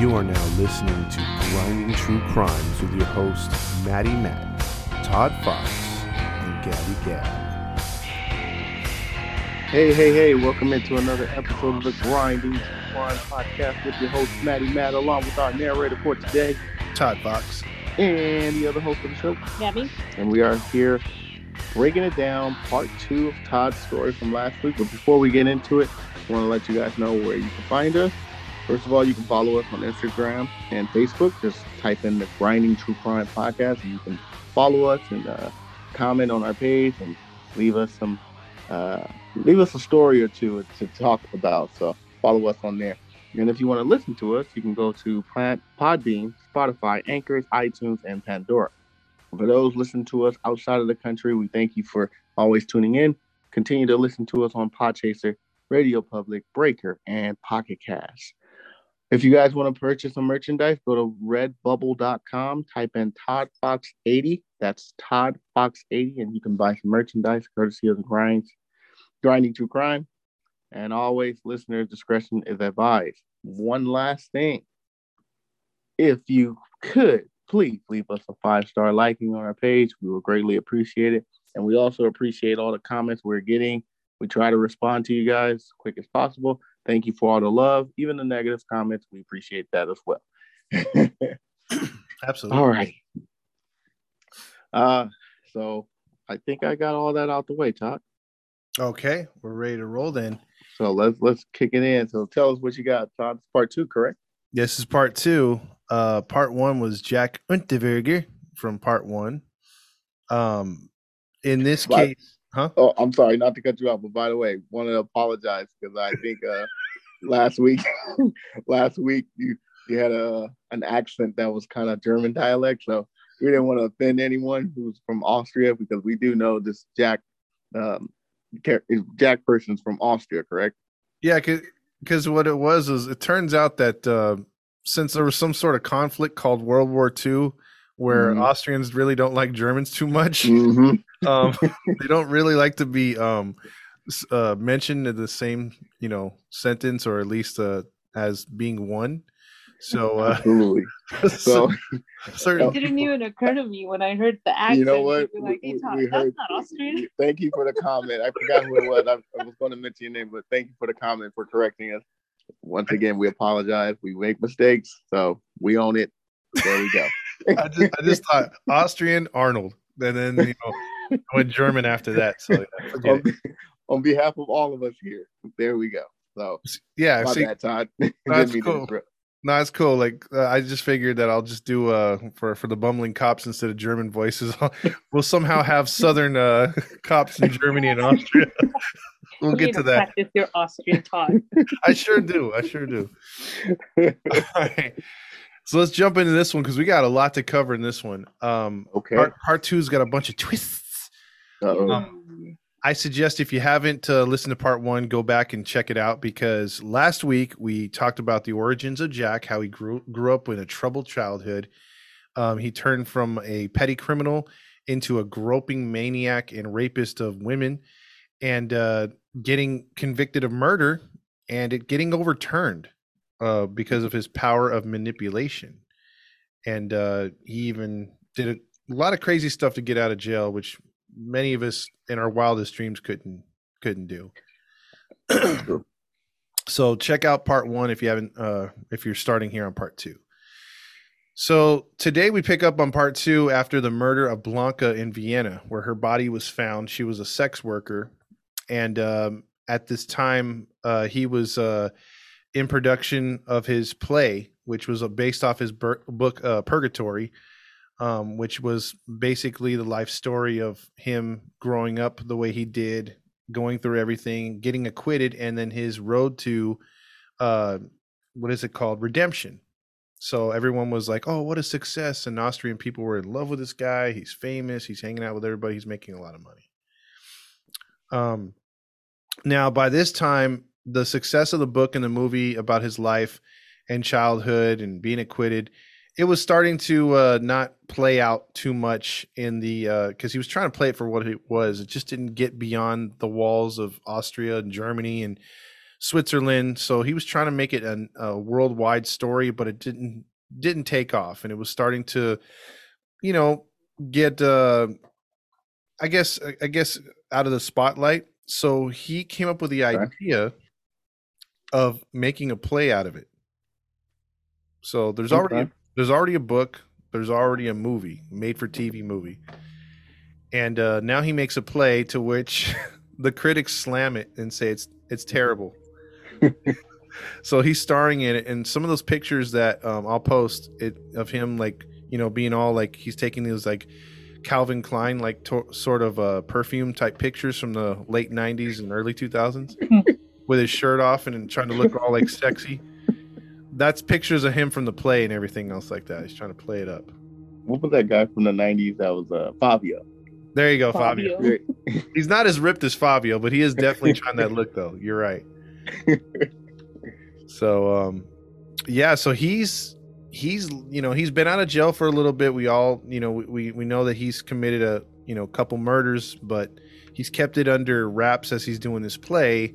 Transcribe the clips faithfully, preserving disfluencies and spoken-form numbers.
You are now listening to Grinding True Crimes with your hosts, Maddie Matt, Todd Fox, and Gabby Gab. Hey, hey, hey, welcome into another episode of the Grinding True Crime podcast with your host, Maddie Matt, along with our narrator for today, Todd Fox, and the other host of the show, Gabby. And we are here breaking it down, part two of Todd's story from last week. But before we get into it, I want to let you guys know where you can find us. First of all, you can follow us on Instagram and Facebook. Just type in the Grinding True Crime Podcast, and you can follow us and uh, comment on our page and leave us some, uh, leave us a story or two to talk about. So follow us on there. And if you want to listen to us, you can go to Podbean, Spotify, Anchor, iTunes, and Pandora. For those listening to us outside of the country, we thank you for always tuning in. Continue to listen to us on Podchaser, Radio Public, Breaker, and Pocket Cast. If you guys want to purchase some merchandise, go to redbubble dot com, type in Todd Fox eighty. That's Todd Fox eighty, and you can buy some merchandise courtesy of the grinds, Grinding True Crime. And always, listener discretion is advised. One last thing. If you could, please leave us a five-star liking on our page. We will greatly appreciate it. And we also appreciate all the comments we're getting. We try to respond to you guys as quick as possible. Thank you for all the love, even the negative comments. We appreciate that as well. Absolutely. All right. Uh, so I think I got all that out the way, Todd. Okay, we're ready to roll then. So let's let's kick it in. So tell us what you got, Todd. It's part two, correct? Yes, it's part two. Uh, part one was Jack Unterweger from part one. Um, in this but- case. Huh? Oh, I'm sorry, not to cut you off, but by the way, wanted to apologize because I think uh, last week, last week you you had a an accent that was kind of German dialect, so we didn't want to offend anyone who's from Austria because we do know this Jack, um, Jack person's from Austria, correct? Yeah, because what it was is it turns out that uh, since there was some sort of conflict called World War Two, where mm-hmm. Austrians really don't like Germans too much. Mm-hmm. um, they don't really like to be um, uh, mentioned in the same, you know, sentence or at least uh, as being one. So, uh, absolutely. So, so it didn't even occur to me when I heard the accent. You know what? Like, hey, Tom, we that's heard, not Austrian. Thank you for the comment. I forgot who it was. I, I was going to mention your name, but thank you for the comment for correcting us. Once again, we apologize. We make mistakes, so we own it. There we go. I just, I just thought Austrian Arnold, and then you know I went German after that. So yeah, on, on behalf of all of us here, there we go. So yeah, my see, bad, Todd. No, it's cool. No, it's cool. Like uh, I just figured that I'll just do uh for for the bumbling cops instead of German voices. We'll somehow have Southern uh, cops in Germany and Austria. We'll get to that. Practice your Austrian Todd. I sure do. I sure do. All right. So let's jump into this one because we got a lot to cover in this one. Um, okay. Part, part two's got a bunch of twists. Um, I suggest if you haven't uh, listened to part one, go back and check it out because last week we talked about the origins of Jack, how he grew grew up with a troubled childhood. Um, he turned from a petty criminal into a groping maniac and rapist of women and uh, getting convicted of murder and it getting overturned. Uh, because of his power of manipulation. And uh, he even did a lot of crazy stuff to get out of jail, which many of us in our wildest dreams couldn't couldn't do. So check out part one if you haven't, uh, if you're starting here on part two. So today we pick up on part two after the murder of Blanca in Vienna, where her body was found. She was a sex worker. And um, at this time, uh, he was... Uh, in production of his play, which was based off his book, uh, Purgatory, um, which was basically the life story of him growing up the way he did, going through everything, getting acquitted, and then his road to, uh, what is it called? Redemption. So everyone was like, oh, what a success. And Austrian people were in love with this guy. He's famous. He's hanging out with everybody. He's making a lot of money. Um, now, by this time, the success of the book and the movie about his life and childhood and being acquitted, it was starting to uh, not play out too much in the uh, – because he was trying to play it for what it was. It just didn't get beyond the walls of Austria and Germany and Switzerland. So he was trying to make it an, a worldwide story, but it didn't didn't take off, and it was starting to, you know, get uh i guess i guess out of the spotlight. So he came up with the idea of making a play out of it. So there's already okay. there's already a book, there's already a movie, made for T V movie, and uh now he makes a play to which the critics slam it and say it's it's terrible. So he's starring in it, and some of those pictures that um, I'll post it of him, like, you know, being all like he's taking these like Calvin Klein like to- sort of uh, perfume type pictures from the late nineties and early two thousands with his shirt off and, and trying to look all like sexy. That's pictures of him from the play and everything else like that. He's trying to play it up. What was that guy from the nineties that was uh, Fabio? There you go, Fabio. Fabio. He's not as ripped as Fabio, but he is definitely trying that look, though. You're right. So, um, yeah, so he's, he's you know, he's been out of jail for a little bit. We all, you know, we, we know that he's committed a, you know, couple murders, but he's kept it under wraps as he's doing this play.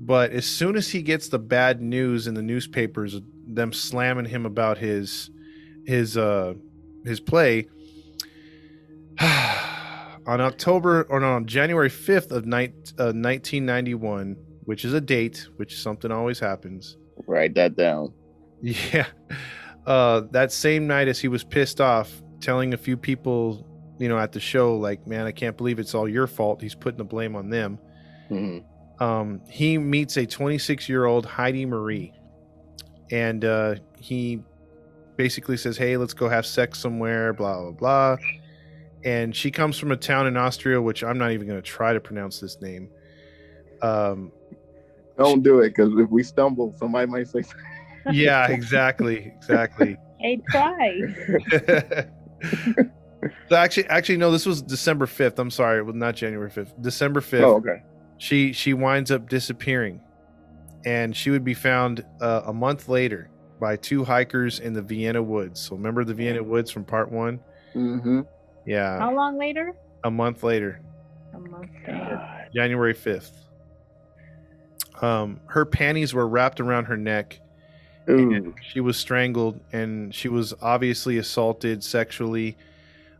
But as soon as he gets the bad news in the newspapers, them slamming him about his, his, uh, his play, on October or no, on January fifth of night, uh, nineteen ninety-one, which is a date, which something always happens. Write that down. Yeah. Uh, that same night, as he was pissed off, telling a few people, you know, at the show, like, man, I can't believe it's all your fault. He's putting the blame on them. Mm-hmm. Um, he meets a twenty-six year old Heidi Marie, and uh, he basically says, hey, let's go have sex somewhere, blah, blah, blah. And she comes from a town in Austria, which I'm not even going to try to pronounce this name. Um, Don't she, do it, because if we stumble, somebody might say something. Yeah, exactly, exactly. Hey, try. So actually, actually, no, this was December fifth. I'm sorry, it was not January fifth. December fifth. Oh, okay. She she winds up disappearing, and she would be found uh, a month later by two hikers in the Vienna Woods. So remember the Vienna Woods from part one? Mm-hmm. Yeah. How long later? A month later. A month later. January fifth. Um, her panties were wrapped around her neck. Ooh. And she was strangled, and she was obviously assaulted sexually.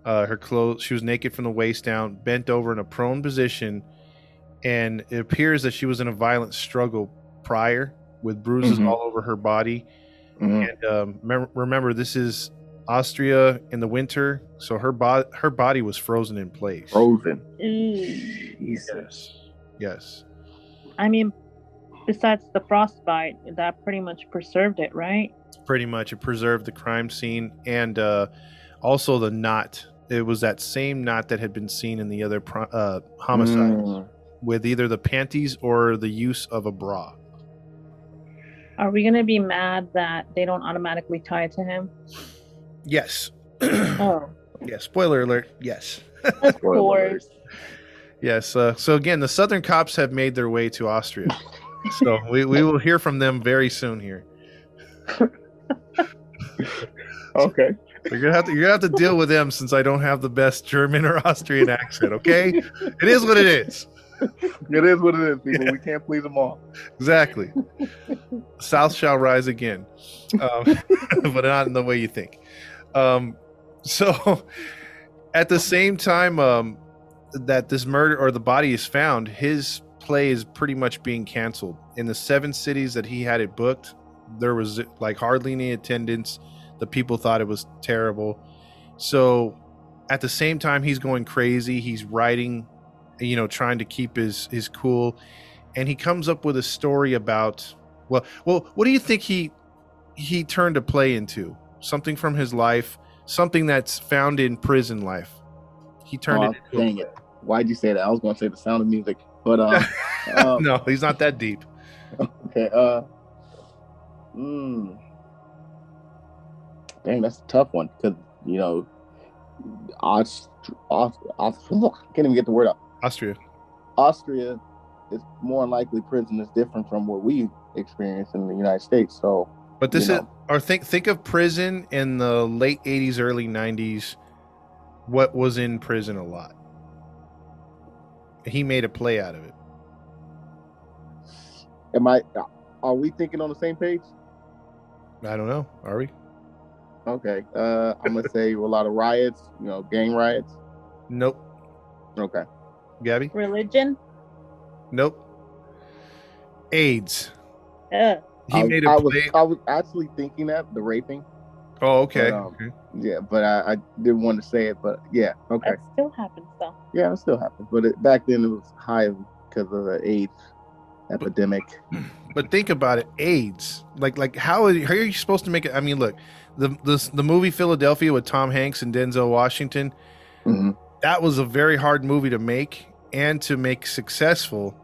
Uh, her clothes, she was naked from the waist down, bent over in a prone position, and it appears that she was in a violent struggle prior with bruises mm-hmm. all over her body. Mm-hmm. And um, me- remember, this is Austria in the winter, so her body her body was frozen in place. Frozen. Mm. Jesus. Yes. I mean, besides the frostbite, that pretty much preserved it, right? Pretty much, it preserved the crime scene, and uh, also the knot. It was that same knot that had been seen in the other pro- uh, homicides, mm. with either the panties or the use of a bra. Are we going to be mad that they don't automatically tie it to him? Yes. Oh. Yeah, spoiler alert. Yes. Of course. Yes. Uh, so again, the Southern cops have made their way to Austria. So we, we will hear from them very soon here. Okay. So you're gonna have to you're gonna have to deal with them, since I don't have the best German or Austrian accent, okay? It is what it is. It is what it is, people. Yeah. We can't please them all. Exactly. South shall rise again. Um, but not in the way you think. Um, so at the same time um, that this murder or the body is found, his play is pretty much being canceled. In the seven cities that he had it booked, there was like hardly any attendance. The people thought it was terrible. So at the same time, he's going crazy. He's writing, you know, trying to keep his, his cool. And he comes up with a story about, well, well, what do you think he, he turned a play into? Something from his life, something that's found in prison life. He turned oh, it into dang it. Why'd you say that? I was going to say The Sound of Music, but uh, um, no, he's not that deep. Okay. Uh, mm, dang, that's a tough one, because, you know, Aust- Aust- Aust- I can't even get the word out. Austria. Austria is more likely prison is different from what we experience in the United States. So, but this is, know. or think think of prison in the late eighties, early nineties. What was in prison a lot? He made a play out of it. Am I? Are we thinking on the same page? I don't know. Are we? Okay. Uh, I'm gonna say a lot of riots. You know, gang riots. Nope. Okay. Gabby? Religion? Nope. AIDS. Uh, he I, made a I was, play. I was actually thinking that, the raping. Oh, okay. But, um, okay. Yeah, but I, I didn't want to say it, but yeah, okay. It still happens, though. Yeah, it still happens. But it, back then it was high because of the AIDS epidemic. But, but think about it, AIDS. Like, like how, is, how are you supposed to make it? I mean, look, the, the, the movie Philadelphia with Tom Hanks and Denzel Washington, mm-hmm. that was a very hard movie to make and to make successful,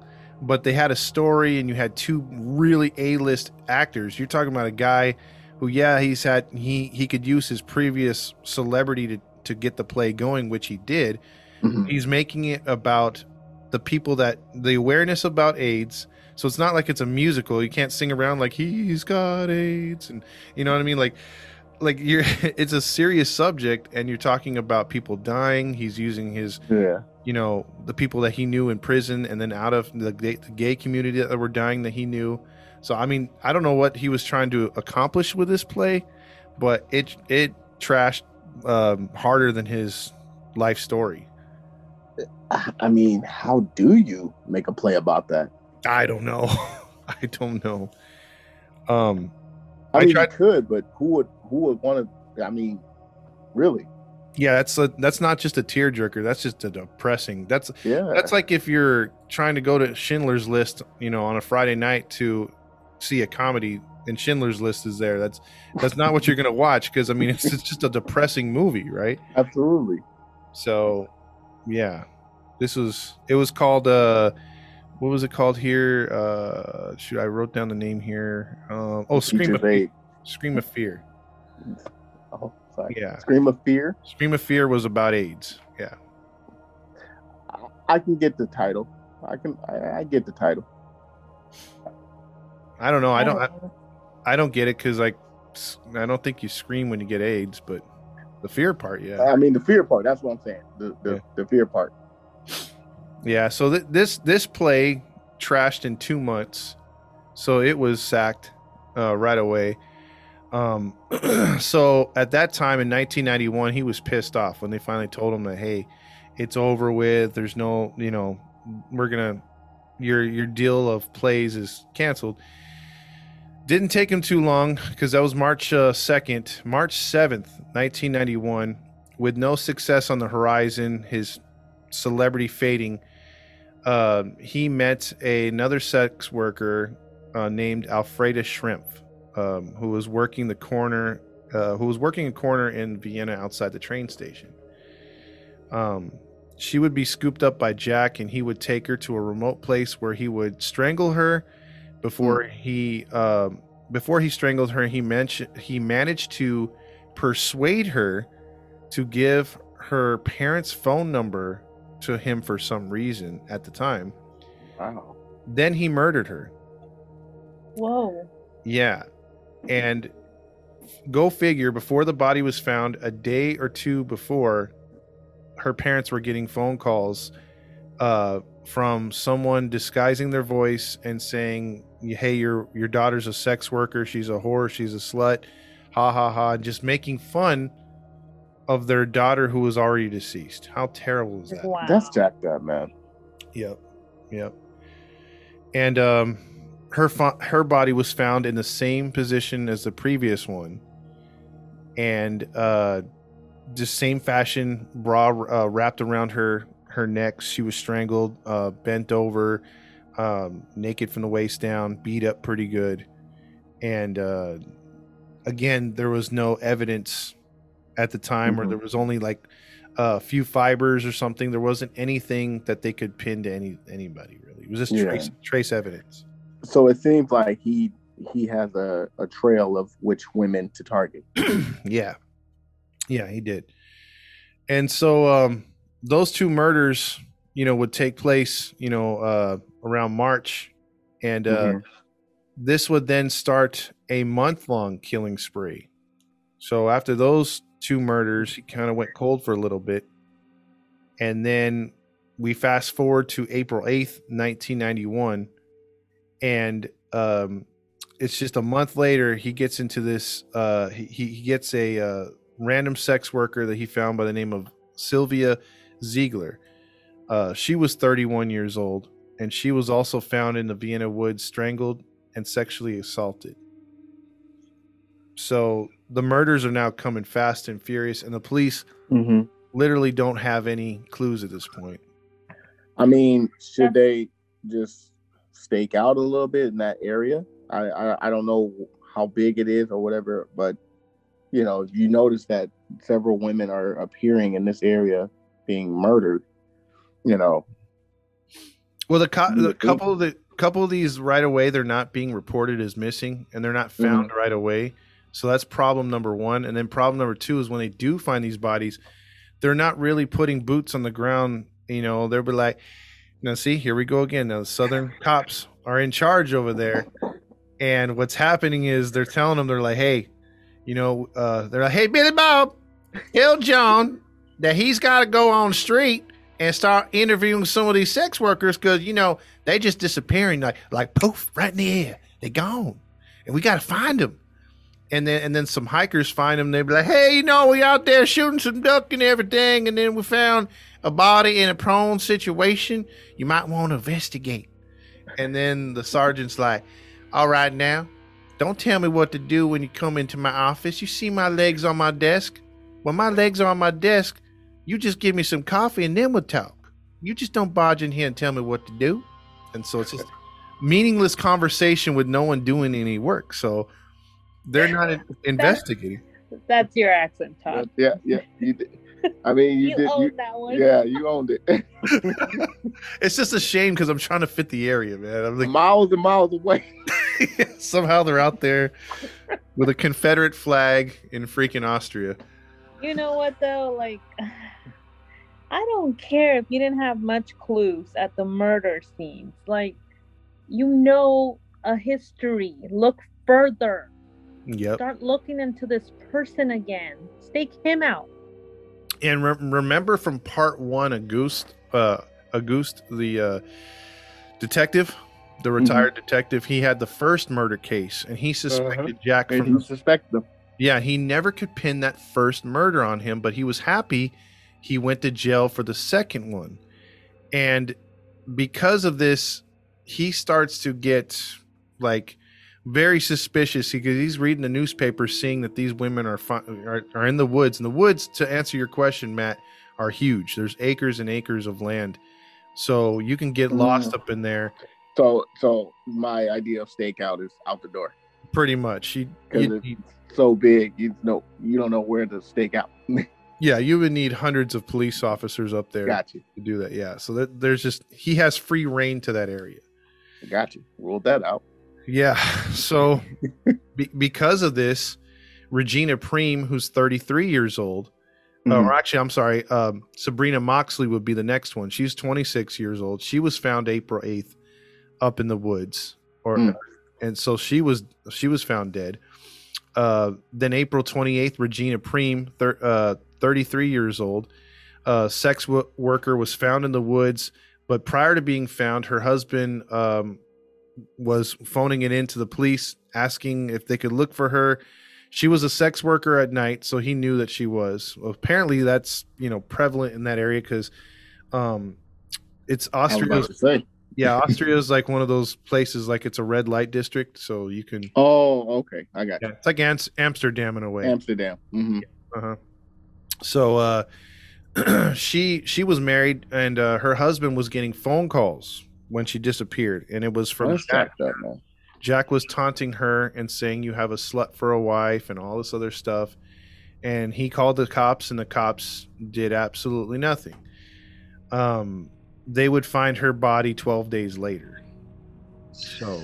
but they had a story and you had two really A-list actors. You're talking about a guy who, yeah, he's had he he could use his previous celebrity to, to get the play going, which he did. Mm-hmm. He's making it about the people that the awareness about AIDS. So it's not like it's a musical. You can't sing around like he's got AIDS, and you know what I mean? Like Like you're, it's a serious subject, and you're talking about people dying. He's using his, yeah. you know, the people that he knew in prison, and then out of the gay, the gay community that were dying that he knew. So I mean, I don't know what he was trying to accomplish with this play, but it it trashed um, harder than his life story. I mean, how do you make a play about that? I don't know. I don't know. Um, I, I mean, tried- you could, but who would? Who would want to? I mean, really? Yeah, that's a, that's not just a tearjerker. That's just a depressing. That's yeah. That's like if you're trying to go to Schindler's List, you know, on a Friday night to see a comedy, and Schindler's List is there. That's that's not what you're gonna watch, because I mean, it's, it's just a depressing movie, right? Absolutely. So, yeah, this was it was called. Uh, what was it called here? Uh, shoot, I wrote down the name here. Um, oh, Scream of Fear. Scream of Fear. Oh, sorry. Yeah. Scream of Fear. Scream of Fear was about AIDS. Yeah. I can get the title. I can. I, I get the title. I don't know. I don't. I, I don't get it because like I don't think you scream when you get AIDS, but the fear part, yeah. I mean the fear part. That's what I'm saying. The the, yeah. the fear part. Yeah. So th- this this play trashed in two months, so it was sacked uh, right away. Um, so at that time in nineteen ninety-one, he was pissed off when they finally told him that, hey, it's over with. There's no, you know, we're going to, your, your deal of plays is canceled. Didn't take him too long, because that was March uh, second, March seventh, nineteen ninety-one, with no success on the horizon, his celebrity fading. Um, he met a, another sex worker, uh, named Alfreda Schrimpf. Um, who was working the corner, uh, who was working a corner in Vienna outside the train station. Um, she would be scooped up by Jack, and he would take her to a remote place where he would strangle her. Before mm. he um, before he strangled her, he mentioned he managed to persuade her to give her parents' phone number to him for some reason at the time. Wow. Then he murdered her. Whoa. Yeah. And go figure, before the body was found, a day or two before, her parents were getting phone calls uh, from someone disguising their voice and saying, hey, your your daughter's a sex worker. She's a whore. She's a slut. Ha, ha, ha. Just making fun of their daughter who was already deceased. How terrible is that? Wow. That's jacked up, man. Yep. Yep. And, um, Her her body was found in the same position as the previous one, and uh, the same fashion bra uh, wrapped around her, her neck. She was strangled, uh, bent over, um, naked from the waist down, beat up pretty good. And uh, again, there was no evidence at the time, mm-hmm. or there was only like a few fibers or something. There wasn't anything that they could pin to any anybody really. It was just yeah. trace, trace evidence. So it seems like he he has a, a trail of which women to target. Yeah. Yeah, he did. And so um, those two murders, you know, would take place, you know, uh, around March. And uh, mm-hmm. this would then start a month-long killing spree. So after those two murders, he kind of went cold for a little bit. And then we fast forward to April eighth, nineteen ninety-one. And um, it's just a month later, he gets into this, uh, he, he gets a uh, random sex worker that he found by the name of Sylvia Ziegler. Uh, she was thirty-one years old, and she was also found in the Vienna Woods, strangled and sexually assaulted. So the murders are now coming fast and furious, and the police mm-hmm. literally don't have any clues at this point. I mean, should they just stake out a little bit in that area? I, I I don't know how big it is or whatever, but you know, you notice that several women are appearing in this area being murdered. You know, well, the, co- the couple of the couple of these right away, they're not being reported as missing, and they're not found mm-hmm. right away. So that's problem number one, and then problem number two is when they do find these bodies, they're not really putting boots on the ground. You know, they'll be like, now, see, here we go again. Now, the Southern cops are in charge over there. And what's happening is they're telling them, they're like, hey, you know, uh, they're like, hey, Billy Bob, tell John that he's got to go on the street and start interviewing some of these sex workers because, you know, they just disappearing like, like poof, right in the air. They gone. And we got to find them. And then and then some hikers find them. They be like, hey, you know, we out there shooting some duck and everything. And then we found a body in a prone situation. You might want to investigate. And then the sergeant's like, all right, now, don't tell me what to do when you come into my office. You see my legs on my desk. When my legs are on my desk, you just give me some coffee and then we'll talk. You just don't barge in here and tell me what to do. And so it's just meaningless conversation with no one doing any work. So they're not investigating. That's, that's your accent, Todd. Yeah, yeah. You did. I mean, you, you did. Owned you, that one. Yeah, you owned it. It's just a shame because I'm trying to fit the area, man. I'm like miles and miles away. Somehow they're out there with a Confederate flag in freaking Austria. You know what though? Like, I don't care if you didn't have much clues at the murder scenes. Like, you know, a history. Look further. Yep. Start looking into this person again. Stake him out. And re- remember from part one, Auguste, uh, Auguste, the uh, detective, the retired mm-hmm. detective, he had the first murder case, and he suspected uh-huh. Jack from he the, suspected him. Yeah, he never could pin that first murder on him, but he was happy he went to jail for the second one. And because of this, he starts to get like very suspicious because he's reading the newspaper, seeing that these women are, fi- are are in the woods. And the woods, to answer your question, Matt, are huge. There's acres and acres of land, so you can get lost mm. up in there. So, so my idea of stakeout is out the door. Pretty much, because it's so big, you know, you don't know where to stake out. Yeah, you would need hundreds of police officers up there gotcha. to do that. Yeah, so that, there's just he has free reign to that area. Gotcha. Ruled that out. Yeah, so be- because of this, Regina Prem, who's thirty-three years old, mm-hmm. uh, or actually, I'm sorry, um, Sabrina Moxley would be the next one. She's twenty-six years old. She was found April eighth up in the woods, or mm. and so she was she was found dead. Uh, then April twenty-eighth, Regina Prem, thir- uh, thirty-three years old, uh, sex w- worker, was found in the woods, but prior to being found, her husband Um, was phoning it in to the police asking if they could look for her. She was a sex worker at night, so he knew that she was. Well, apparently that's, you know, prevalent in that area because um it's Austria. Yeah, Austria is like one of those places, like it's a red light district, so you can oh okay I got yeah, you. It's like Am- Amsterdam in a way. Amsterdam mm-hmm. uh-huh. So uh she she was married, and uh, her husband was getting phone calls when she disappeared, and it was from Jack. Jack was taunting her and saying, you have a slut for a wife and all this other stuff. And he called the cops, and the cops did absolutely nothing. Um, they would find her body twelve days later. So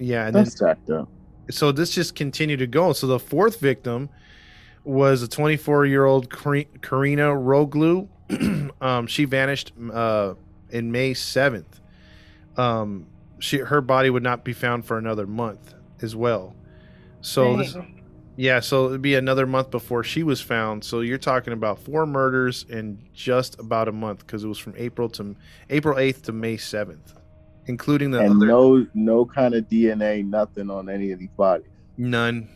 Yeah, and that's then, jacked up. So this just continued to go. So the fourth victim was a twenty-four-year-old Karina Roglu. um, she vanished uh, in May seventh. Um, she her body would not be found for another month as well. So this, yeah, so it'd be another month before she was found. So you're talking about four murders in just about a month, because it was from April to April eighth to May seventh, including the and other, no no kind of D N A, nothing on any of these bodies. None.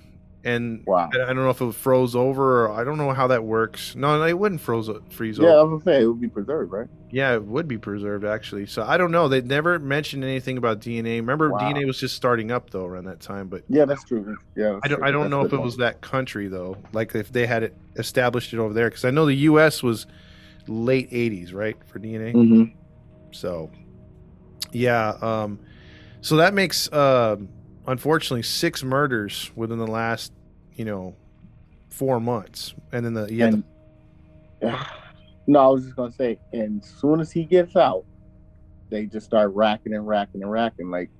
And wow. I don't know if it froze over, or I don't know how that works. No, it wouldn't froze freeze yeah, over. Yeah, I was gonna say it would be preserved, right? Yeah, it would be preserved actually. So I don't know. They never mentioned anything about D N A. Remember, wow. D N A was just starting up though around that time. But yeah, that's true. Yeah, that's I don't. True. I don't that's know if it one. was that country though. Like if they had it established it over there, because I know the U S was late eighties, right, for D N A. Mm-hmm. So yeah, um, so that makes. Uh, Unfortunately, six murders within the last, you know, four months, and then the yeah. And, the... No, I was just gonna say, and as soon as he gets out, they just start racking and racking and racking. Like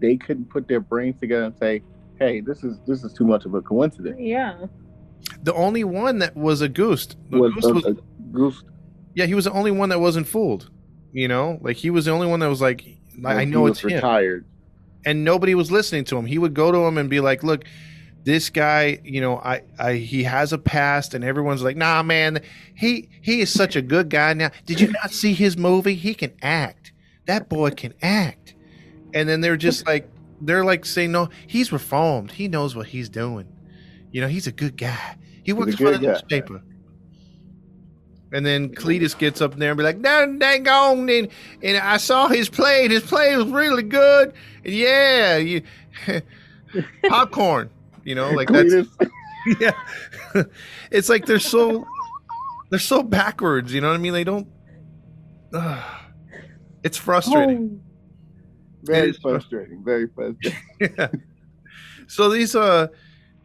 they couldn't put their brains together and say, "Hey, this is this is too much of a coincidence." Yeah. The only one that was Auguste. Was, Auguste, was, Auguste. Yeah, he was the only one that wasn't fooled. You know, like he was the only one that was like, "I know it's him." Retired. And nobody was listening to him. He would go to him and be like, "Look, this guy, you know, I, I, he has a past," and everyone's like, "Nah, man, he, he is such a good guy now. Did you not see his movie? He can act. That boy can act." And then they're just like, they're like saying, "No, he's reformed. He knows what he's doing. You know, he's a good guy. He works for the newspaper." And then Cletus gets up there and be like, "Dang, dang on, and, and I saw his play, and his play was really good. And yeah, you, popcorn, you know, like Cletus. That's yeah." It's like they're so they're so backwards, you know what I mean? They don't. Uh, it's frustrating. Oh, very it frustrating, frustrating. Very frustrating. Yeah. So these uh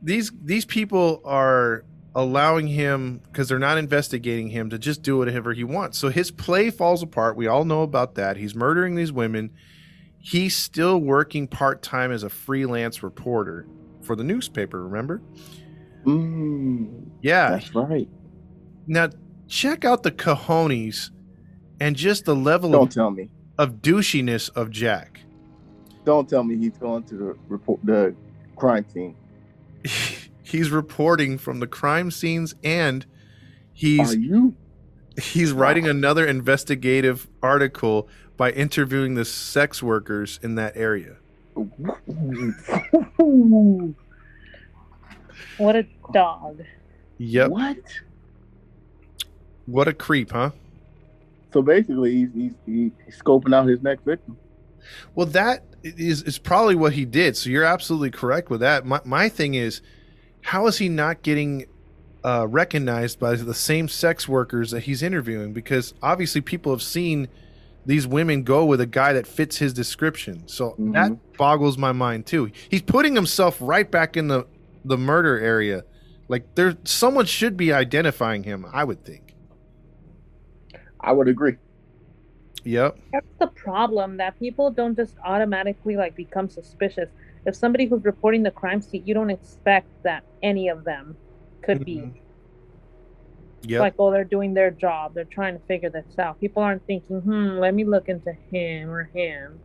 these these people are allowing him, because they're not investigating him, to just do whatever he wants. So his play falls apart. We all know about that. He's murdering these women. He's still working part-time as a freelance reporter for the newspaper, remember? Mm, yeah. That's right. Now, check out the cojones and just the level Don't of, tell me. of douchiness of Jack. Don't tell me he's going to the, report, the crime scene. He's reporting from the crime scenes, and he's Are you? he's writing another investigative article by interviewing the sex workers in that area. What a dog. Yep. What? What a creep, huh? So basically, he's, he's, he's scoping out his next victim. Well, that is, is probably what he did. So you're absolutely correct with that. My, my thing is, how is he not getting uh, recognized by the same sex workers that he's interviewing? Because obviously people have seen these women go with a guy that fits his description. So mm-hmm. that boggles my mind too. He's putting himself right back in the, the murder area. Like there, someone should be identifying him, I would think. I would agree. Yep. That's the problem, that people don't just automatically like become suspicious. If somebody who's reporting the crime scene, you don't expect that any of them could be. Mm-hmm. Yeah. Like, oh, they're doing their job. They're trying to figure this out. People aren't thinking, hmm, let me look into him or him.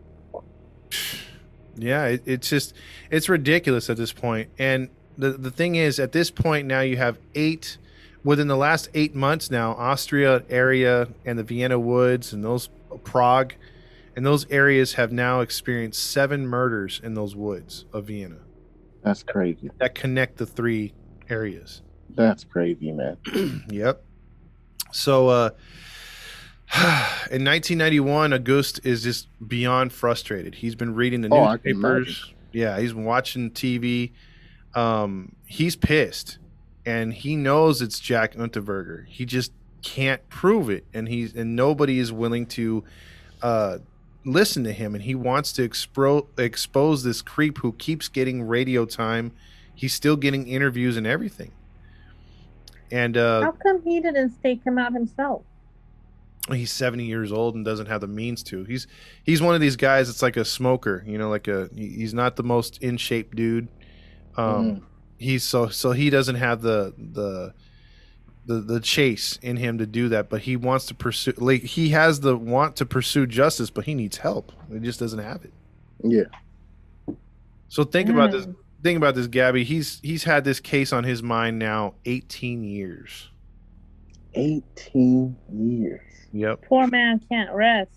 Yeah, it, it's just, it's ridiculous at this point. And the, the thing is, at this point now you have eight, within the last eight months now, Austria area and the Vienna Woods and those, Prague, and those areas have now experienced seven murders in those woods of Vienna. That's crazy. That connect the three areas. That's crazy, man. Yep. So uh, in nineteen ninety-one, Auguste is just beyond frustrated. He's been reading the oh, newspapers. Yeah, he's been watching T V. Um, he's pissed. And he knows it's Jack Unterweger. He just can't prove it. And, he's, and nobody is willing to... Uh, listen to him, and he wants to expro- expose this creep who keeps getting radio time. He's still getting interviews and everything. And uh, how come he didn't stake him out himself? he's seventy years old and doesn't have the means to. He's he's one of these guys that's like a smoker, you know, like a he's not the most in shape dude. Um, mm-hmm. He's so so he doesn't have the the. The, the chase in him to do that, but he wants to pursue, like, he has the want to pursue justice, but he needs help. He just doesn't have it. Yeah. So think mm. about this. Think about this, Gabby. He's he's had this case on his mind now eighteen years. eighteen years. Yep. Poor man can't rest.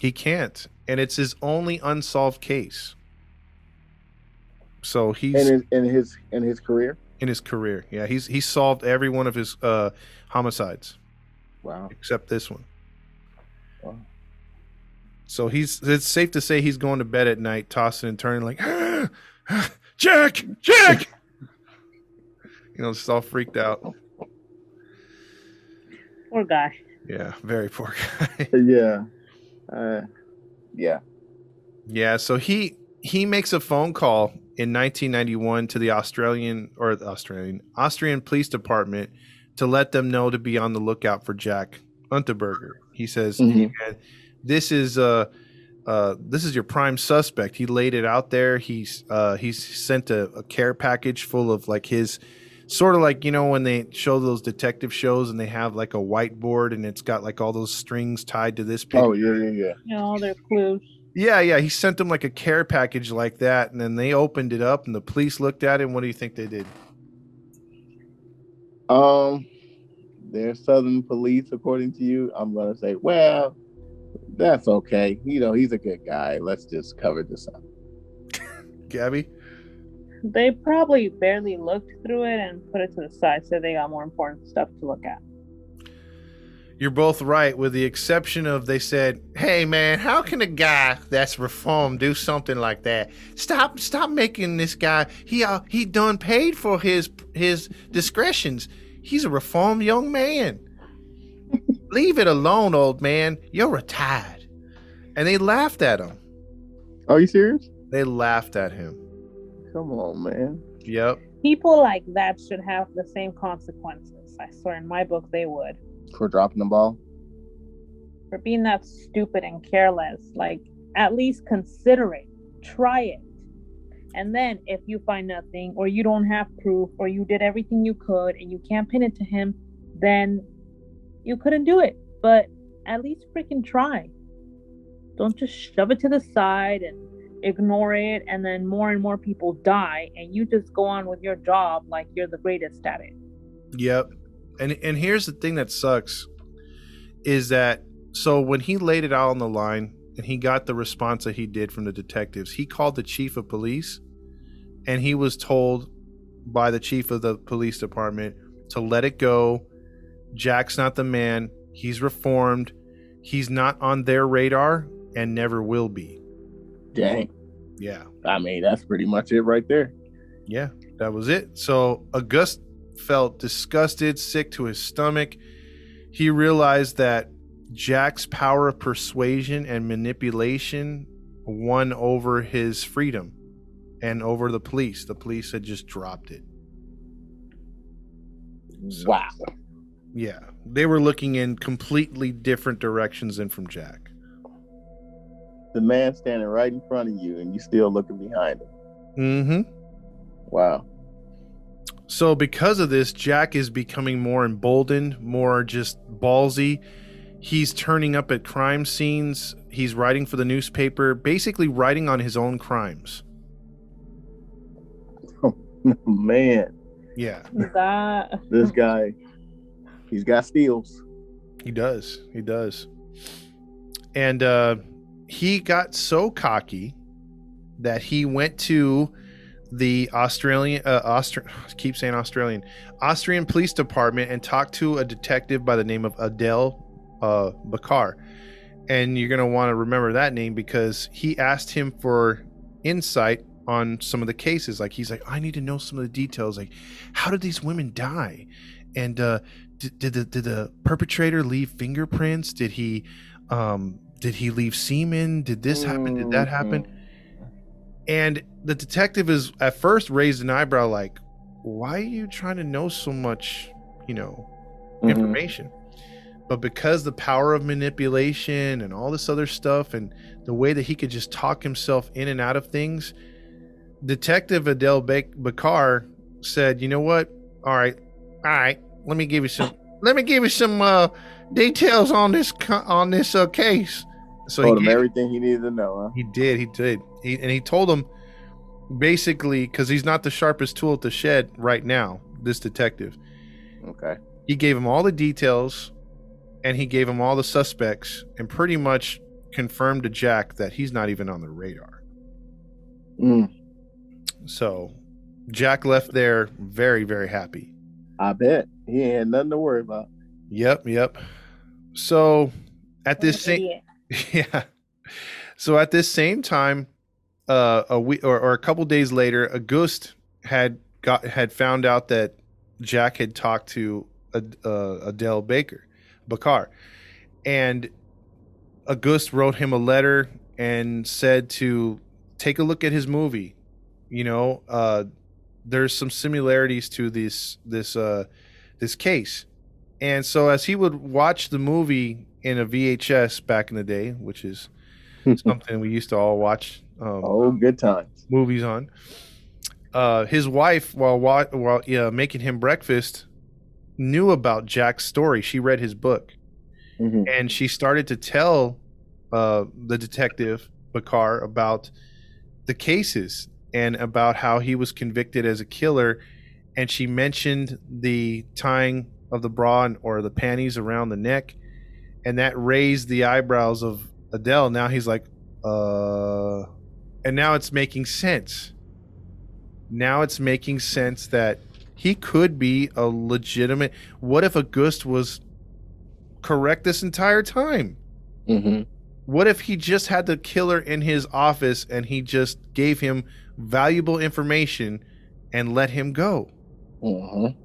He can't, and it's his only unsolved case. So he's in his in his, in his career. In his career, yeah, he's he's solved every one of his uh, homicides, wow, except this one. Wow. So he's it's safe to say he's going to bed at night, tossing and turning, like ah, ah, Jack, Jack, you know, just all freaked out. Poor guy. Yeah, very poor guy. yeah, uh, yeah, yeah. So he he makes a phone call. In nineteen ninety-one to the Australian or the Australian Austrian police department to let them know to be on the lookout for Jack Unterweger. He says, mm-hmm. hey, this is uh, uh, this is your prime suspect. He laid it out there. He's uh, he's sent a, a care package full of like his sort of like, you know, when they show those detective shows and they have like a whiteboard and it's got like all those strings tied to this picture. Oh, yeah, yeah, yeah. Yeah, all their clues. Yeah, yeah. He sent them like a care package like that, and then they opened it up, and the police looked at it. And what do you think they did? Um, they're Southern police, according to you. I'm gonna say, well, that's okay. You know, he's a good guy. Let's just cover this up. Gabby? They probably barely looked through it and put it to the side, so they got more important stuff to look at. You're both right, with the exception of they said, hey, man, how can a guy that's reformed do something like that? Stop stop making this guy. He uh, he done paid for his his discretions. He's a reformed young man. Leave it alone, old man. You're retired. And they laughed at him. Are you serious? They laughed at him. Come on, man. Yep. People like that should have the same consequences. I swear in my book they would. For dropping the ball, for being that stupid and careless. Like, at least consider it, try it, and then if you find nothing, or you don't have proof, or you did everything you could and you can't pin it to him, then you couldn't do it. But at least freaking try. Don't just shove it to the side and ignore it, and then more and more people die and you just go on with your job like you're the greatest at it. Yep. And and here's the thing that sucks is that, so when he laid it out on the line and he got the response that he did from the detectives, he called the chief of police and he was told by the chief of the police department to let it go. Jack's not the man. He's reformed. He's not on their radar and never will be. Dang. Yeah. I mean, that's pretty much it right there. Yeah, that was it. So Auguste felt disgusted, sick to his stomach. He realized that Jack's power of persuasion and manipulation won over his freedom and over the police. The police had just dropped it. So, wow. Yeah. They were looking in completely different directions than from Jack. The man standing right in front of you and you still looking behind him. Mm-hmm. Wow. So because of this, Jack is becoming more emboldened, more just ballsy. He's turning up at crime scenes. He's writing for the newspaper, basically writing on his own crimes. Oh, man. Yeah. That... This guy, he's got skills. He does. He does. And uh, he got so cocky that he went to... the Australian, uh, Austri- I keep saying Australian, Austrian police department and talked to a detective by the name of Adele uh, Bacar. And you're going to want to remember that name because he asked him for insight on some of the cases. Like, he's like, I need to know some of the details. Like, how did these women die? And uh, did, did, the, did the perpetrator leave fingerprints? Did he, um, did he leave semen? Did this happen? Did that happen? And the detective is at first raised an eyebrow like, why are you trying to know so much, you know, mm-hmm. information? But because the power of manipulation and all this other stuff and the way that he could just talk himself in and out of things, Detective Adele Bacar said, you know what? All right. All right. Let me give you some, let me give you some uh, details on this, on this uh, case. So told he gave him everything he needed to know. Huh? He did. He did. He, and he told him basically, cause he's not the sharpest tool at the shed right now, this detective. Okay. He gave him all the details. And he gave him all the suspects and pretty much confirmed to Jack that he's not even on the radar. Mm. So Jack left there very, very happy. I bet. He had nothing to worry about. Yep, yep. So at this same yeah. So at this same time, uh, a week or, or a couple days later, Auguste had got had found out that Jack had talked to Ad, uh, Adele Bacar. Bacar. And Auguste wrote him a letter and said to take a look at his movie. You know, uh, there's some similarities to this this uh, this case. And so as he would watch the movie in a V H S back in the day, which is something we used to all watch. Um, oh, good times. Movies on. Uh, his wife, while wa- while yeah, making him breakfast, knew about Jack's story. She read his book, mm-hmm. and she started to tell uh, the detective Bacar about the cases and about how he was convicted as a killer. And she mentioned the tying of the bra and, or the panties around the neck. And that raised the eyebrows of Adele. Now he's like, uh, and now it's making sense. Now it's making sense that he could be a legitimate. What if Auguste was correct this entire time? Mm-hmm. What if he just had the killer in his office and he just gave him valuable information and let him go? Mm-hmm.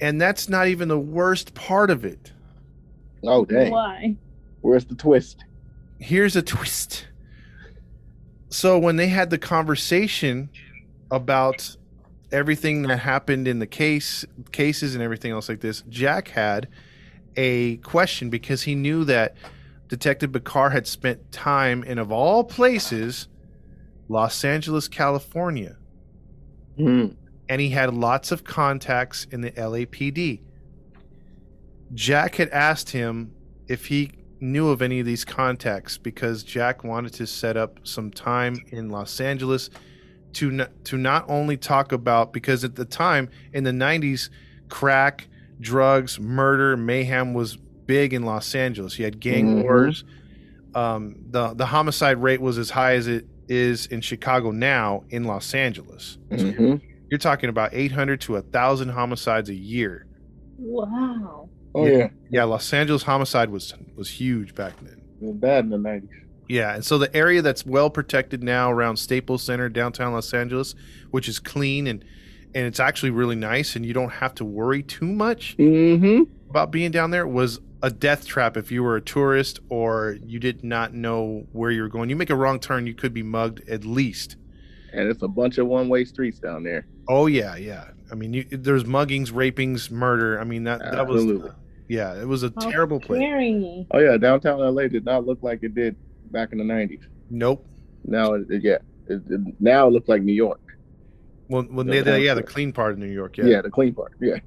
And that's not even the worst part of it. Oh, dang. Why? Where's the twist? Here's a twist. So when they had the conversation about everything that happened in the case, cases and everything else like this, Jack had a question because he knew that Detective Bacar had spent time in, of all places, Los Angeles, California. Mm-hmm. And he had lots of contacts in the L A P D. Jack had asked him if he knew of any of these contacts because Jack wanted to set up some time in Los Angeles to not, to not only talk about, because at the time in the nineties, crack, drugs, murder, mayhem was big in Los Angeles. You had gang mm-hmm. wars. Um, the the homicide rate was as high as it is in Chicago now in Los Angeles. So mm-hmm. you're, you're talking about eight hundred to one thousand homicides a year. Wow. Oh yeah. Yeah, yeah, Los Angeles homicide was was huge back then. It was bad in the nineties. Yeah, and so the area that's well protected now around Staples Center, downtown Los Angeles, which is clean and and it's actually really nice and you don't have to worry too much mm-hmm. about being down there, was a death trap if you were a tourist or you did not know where you were going. You make a wrong turn, you could be mugged at least. And it's a bunch of one-way streets down there. Oh, yeah, yeah. I mean, you, there's muggings, rapings, murder. I mean, that, that was... Uh, yeah, it was a oh, terrible place. Scary. Oh, yeah, downtown L A did not look like it did back in the nineties. Nope. Now, it, yeah. It, it, now it looks like New York. Well, when they, they, yeah, the clean part of New York. Yeah, yeah the clean part. Yeah.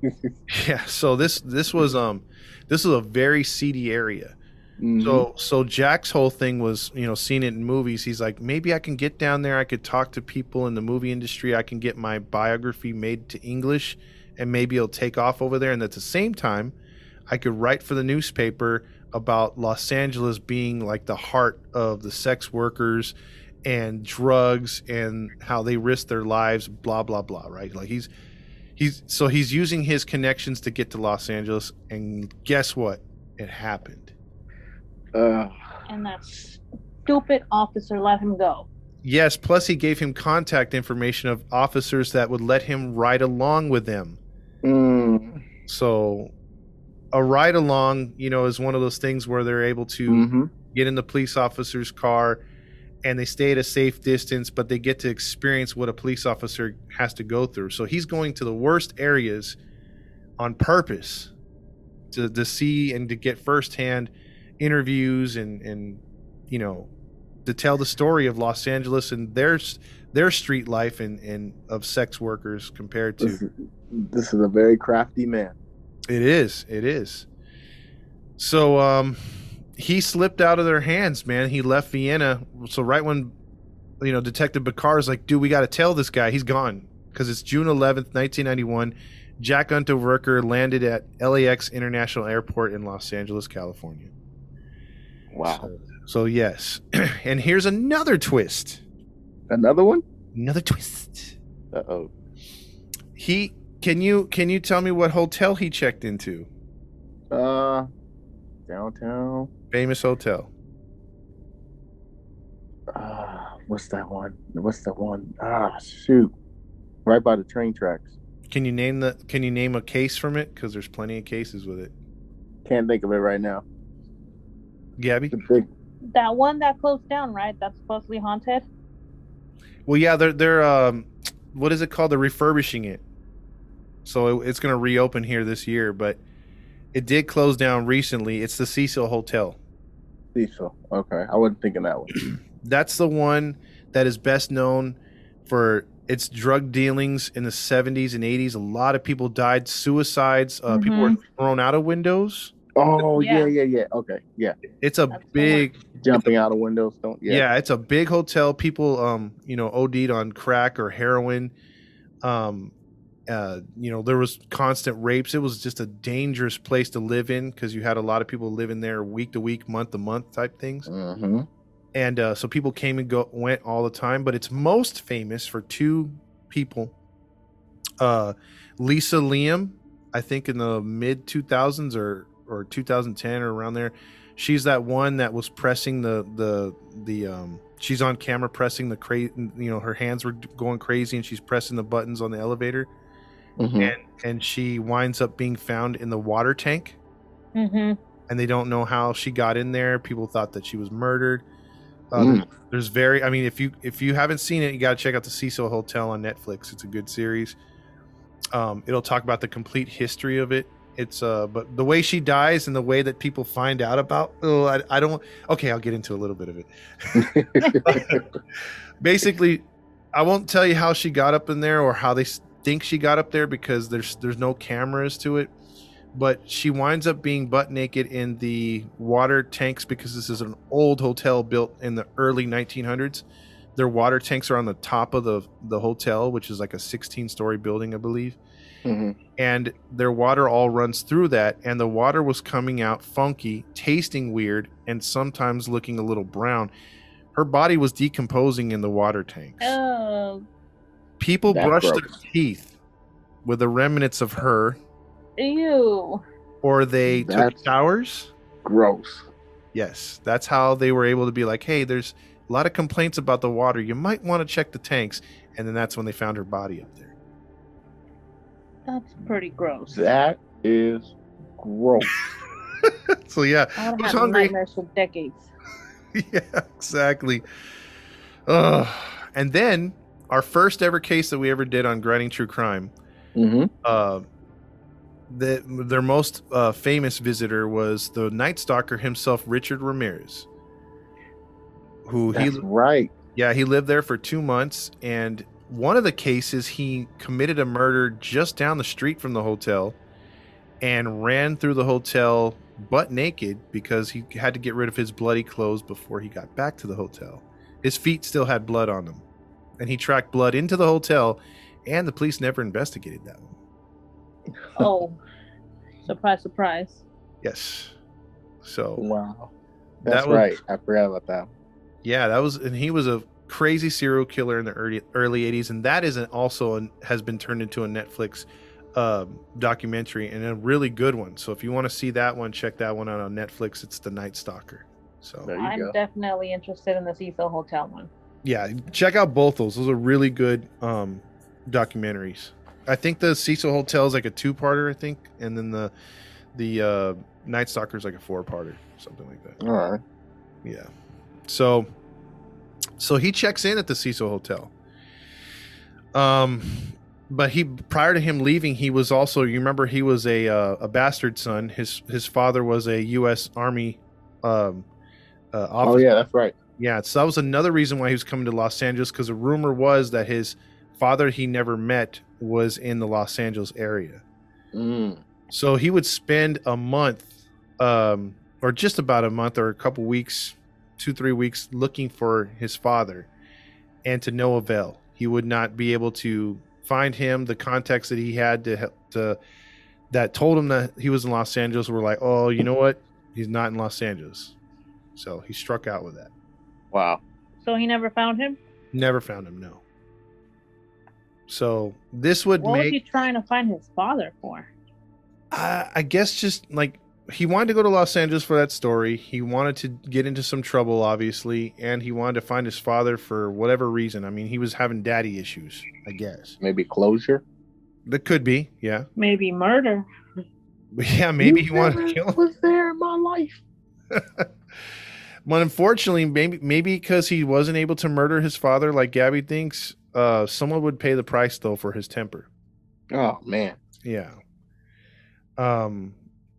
yeah. So this this was um this was a very seedy area. Mm-hmm. So so Jack's whole thing was, you know, seeing it in movies. He's like, maybe I can get down there. I could talk to people in the movie industry. I can get my biography made to English, and maybe it'll take off over there. And at the same time, I could write for the newspaper about Los Angeles being like the heart of the sex workers and drugs and how they risk their lives, blah, blah, blah, right? Like he's, he's, so he's using his connections to get to Los Angeles, and guess what? It happened. Uh, and that stupid officer let him go. Yes. Plus he gave him contact information of officers that would let him ride along with them. Mm. So a ride along, you know, is one of those things where they're able to mm-hmm. get in the police officer's car and they stay at a safe distance, but they get to experience what a police officer has to go through. So he's going to the worst areas on purpose to, to see and to get firsthand interviews and, and, you know, to tell the story of Los Angeles and their their street life and, and of sex workers compared to. This is, this is a very crafty man. It is. It is. So um, he slipped out of their hands, man. He left Vienna. So right when, you know, Detective Bacar is like, dude, we got to tell this guy. He's gone. Because it's June eleventh, nineteen ninety-one. Jack Unterweger landed at L A X International Airport in Los Angeles, California. Wow. So, so yes. And here's another twist. Another one? Another twist. Uh-oh. He can you can you tell me what hotel he checked into? Uh downtown. Famous hotel. Ah, uh, what's that one? What's that one? Ah, shoot. Right by the train tracks. Can you name the can you name a case from it? Because there's plenty of cases with it. Can't think of it right now. Gabby? Big... That one that closed down, right? That's supposedly haunted. Well, yeah, they're they're um, what is it called? They're refurbishing it, so it, it's going to reopen here this year. But it did close down recently. It's the Cecil Hotel. Cecil, okay, I wasn't thinking that one. That's the one that is best known for its drug dealings in the seventies and eighties. A lot of people died, suicides. Uh, mm-hmm. People were thrown out of windows. Oh yeah, yeah, yeah. yeah. Okay, yeah. It's a That's big jumping a, out of windows. Don't yeah. yeah. It's a big hotel. People, um, you know, OD'd on crack or heroin. Um, uh, you know, there was constant rapes. It was just a dangerous place to live in because you had a lot of people living there week to week, month to month type things. Mm-hmm. And uh, so people came and go, went all the time. But it's most famous for two people: uh, Lisa Liam, I think, in the mid two thousands or. or two thousand ten or around there. She's that one that was pressing the, the, the, um, she's on camera pressing the crate, you know, her hands were going crazy and she's pressing the buttons on the elevator. Mm-hmm. and, and she winds up being found in the water tank. Mm-hmm. And they don't know how she got in there. People thought that she was murdered. Uh, mm. there's, there's very, I mean, if you, if you haven't seen it, you got to check out the Cecil Hotel on Netflix. It's a good series. Um, it'll talk about the complete history of it. It's uh, but the way she dies and the way that people find out about, oh, I, I don't. Okay, I'll get into a little bit of it. Basically, I won't tell you how she got up in there or how they think she got up there because there's there's no cameras to it. But she winds up being butt naked in the water tanks because this is an old hotel built in the early nineteen hundreds. Their water tanks are on the top of the the hotel, which is like a sixteen-story building, I believe. Mm-hmm. And their water all runs through that, and the water was coming out funky, tasting weird, and sometimes looking a little brown. Her body was decomposing in the water tanks. Oh. People that brushed broke. their teeth with the remnants of her. Ew. Or they that's took showers. Gross. Yes, that's how they were able to be like, hey, there's a lot of complaints about the water. You might want to check the tanks. And then that's when they found her body up there. That's pretty gross. That is gross. So yeah, I was hungry for decades. Yeah, exactly. Uh, and then our first ever case that we ever did on Grinding True Crime. Mm-hmm. Uh, the, their most uh, famous visitor was the Night Stalker himself, Richard Ramirez. Who That's he right? Yeah, he lived there for two months and. One of the cases, he committed a murder just down the street from the hotel and ran through the hotel butt naked because he had to get rid of his bloody clothes before he got back to the hotel. His feet still had blood on them, and he tracked blood into the hotel, and the police never investigated that one. Oh, surprise, surprise. Yes. So. Wow. That's that was, right. I forgot about that. Yeah, that was, and he was a crazy serial killer in the early early eighties, and that is an, also an, has been turned into a Netflix uh, documentary and a really good one. So if you want to see that one, check that one out on Netflix. It's The Night Stalker. So there you I'm go. Definitely interested in the Cecil Hotel one. Yeah, check out both those. Those are really good um, documentaries. I think the Cecil Hotel is like a two-parter, I think, and then the the uh, Night Stalker is like a four-parter, something like that. All right. Yeah. So. So he checks in at the Cecil Hotel. Um, But he, prior to him leaving, he was also, you remember, he was a uh, a bastard son. His his father was a U S Army um, uh, officer. Oh, yeah, that's right. Yeah, so that was another reason why he was coming to Los Angeles, because the rumor was that his father he never met was in the Los Angeles area. Mm. So he would spend a month, um, or just about a month or a couple weeks, two, three weeks, looking for his father, and to no avail. He would not be able to find him. The contacts that he had to, to that told him that he was in Los Angeles were like, oh, you know what? He's not in Los Angeles. So he struck out with that. Wow. So he never found him? Never found him, no. So this would what make... What was he trying to find his father for? I, I guess just like he wanted to go to Los Angeles for that story. He wanted to get into some trouble, obviously, and he wanted to find his father for whatever reason. I mean, he was having daddy issues, I guess. Maybe closure? That could be, yeah. Maybe murder. Yeah, maybe you he wanted to kill him. Was there in my life? But unfortunately, maybe maybe because he wasn't able to murder his father like Gabby thinks, uh, someone would pay the price, though, for his temper. Oh, man. Yeah. Um...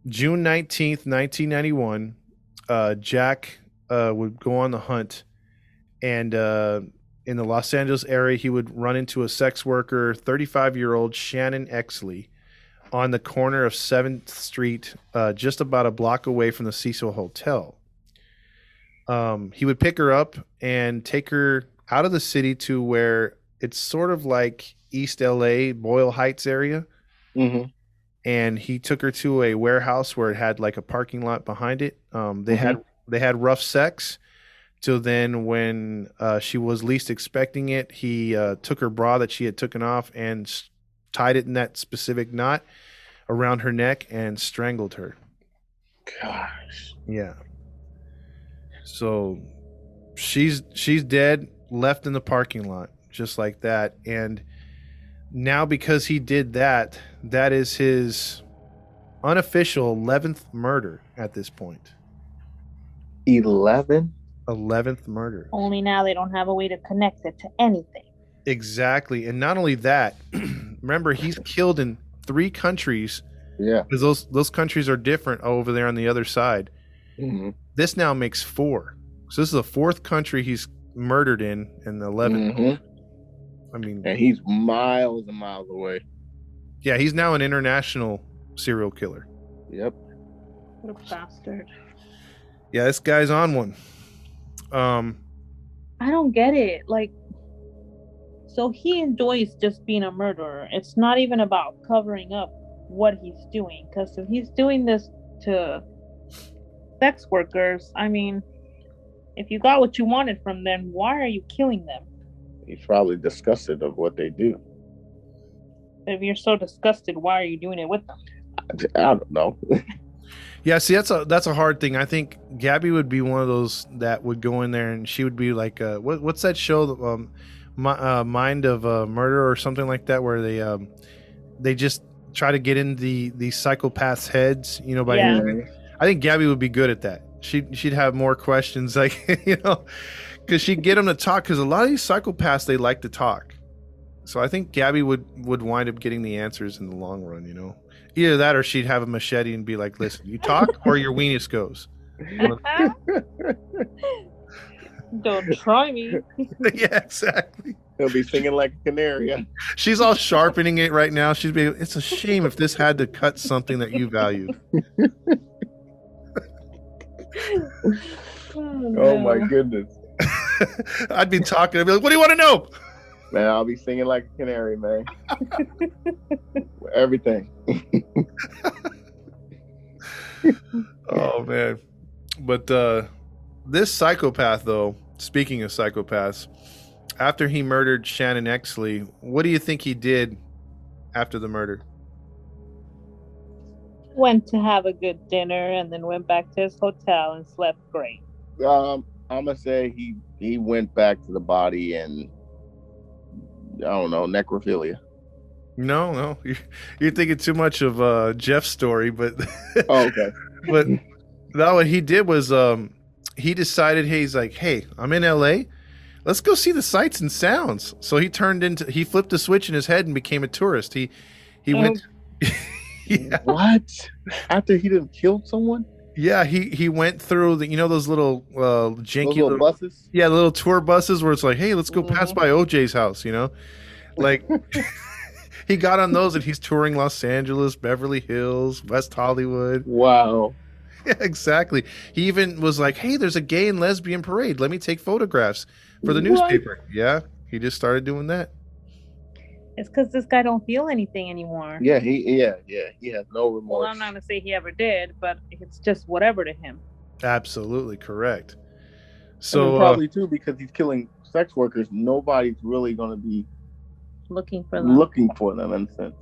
June nineteenth, nineteen ninety-one, uh, Jack uh, would go on the hunt, and uh, in the Los Angeles area, he would run into a sex worker, thirty-five-year-old Shannon Exley, on the corner of seventh Street, uh, just about a block away from the Cecil Hotel. Um, he would pick her up and take her out of the city to where it's sort of like East L A, Boyle Heights area. Mm-hmm. And he took her to a warehouse where it had like a parking lot behind it. Um, they mm-hmm. had they had rough sex. So then when uh, she was least expecting it, he uh, took her bra that she had taken off and tied it in that specific knot around her neck and strangled her. Gosh. Yeah. So she's she's dead, left in the parking lot just like that. And now, because he did that, that is his unofficial eleventh murder at this point. Eleven? Eleventh murder. Only now they don't have a way to connect it to anything. Exactly. And not only that, remember, he's killed in three countries. Yeah. Because those, those countries are different over there on the other side. Mm-hmm. This now makes four. So this is the fourth country he's murdered in, in the eleventh. Mm-hmm. I mean, and he's miles and miles away. Yeah, he's now an international serial killer. Yep. What a bastard. Yeah, this guy's on one. Um, I don't get it. Like, so he enjoys just being a murderer. It's not even about covering up what he's doing. Because if he's doing this to sex workers, I mean, if you got what you wanted from them, why are you killing them? He's probably disgusted of what they do. If you're so disgusted, why are you doing it with them? I, I don't know. Yeah, see, that's a that's a hard thing. I think Gabby would be one of those that would go in there and she would be like, uh, what, what's that show, um, my, uh, Mind of uh, Murder or something like that, where they um, they just try to get in the, the psychopaths' heads, you know? By yeah. I think Gabby would be good at that. She she'd have more questions, like you know. Because she'd get them to talk, because a lot of these psychopaths, they like to talk. So I think Gabby would, would wind up getting the answers in the long run, you know? Either that or she'd have a machete and be like, listen, you talk or your weenus goes. Don't try me. Yeah, exactly. He'll be singing like a canary. She's all sharpening it right now. She'd be, it's a shame if this had to cut something that you value. Oh, no. Oh, my goodness. I'd be talking. I'd be like, "What do you want to know?" Man, I'll be singing like a canary, man. Everything. Oh man, but uh, this psychopath, though. Speaking of psychopaths, after he murdered Shannon Exley, what do you think he did after the murder? Went to have a good dinner and then went back to his hotel and slept great. Um. I'm going to say he, he went back to the body and, I don't know, necrophilia. No, no. You're, you're thinking too much of uh, Jeff's story, but... Oh, okay. But no, what he did was um, he decided, hey, he's like, hey, I'm in L A. let's go see the sights and sounds. So he turned into, he flipped a switch in his head and became a tourist. He, he um, went. Yeah. What? After he didn't kill someone? Yeah, he, he went through the, you know, those little uh, janky those little, little buses. Yeah, little tour buses where it's like, hey, let's go mm-hmm. pass by O J's house, you know, like he got on those and he's touring Los Angeles, Beverly Hills, West Hollywood. Wow. Yeah, exactly. He even was like, hey, there's a gay and lesbian parade. Let me take photographs for the what? newspaper. Yeah, he just started doing that. It's because this guy don't feel anything anymore. Yeah, he, yeah, yeah. He has no remorse. Well, I'm not going to say he ever did, but it's just whatever to him. Absolutely correct. So and probably uh, too, because he's killing sex workers, nobody's really going to be looking for them. Looking for them, in a sense.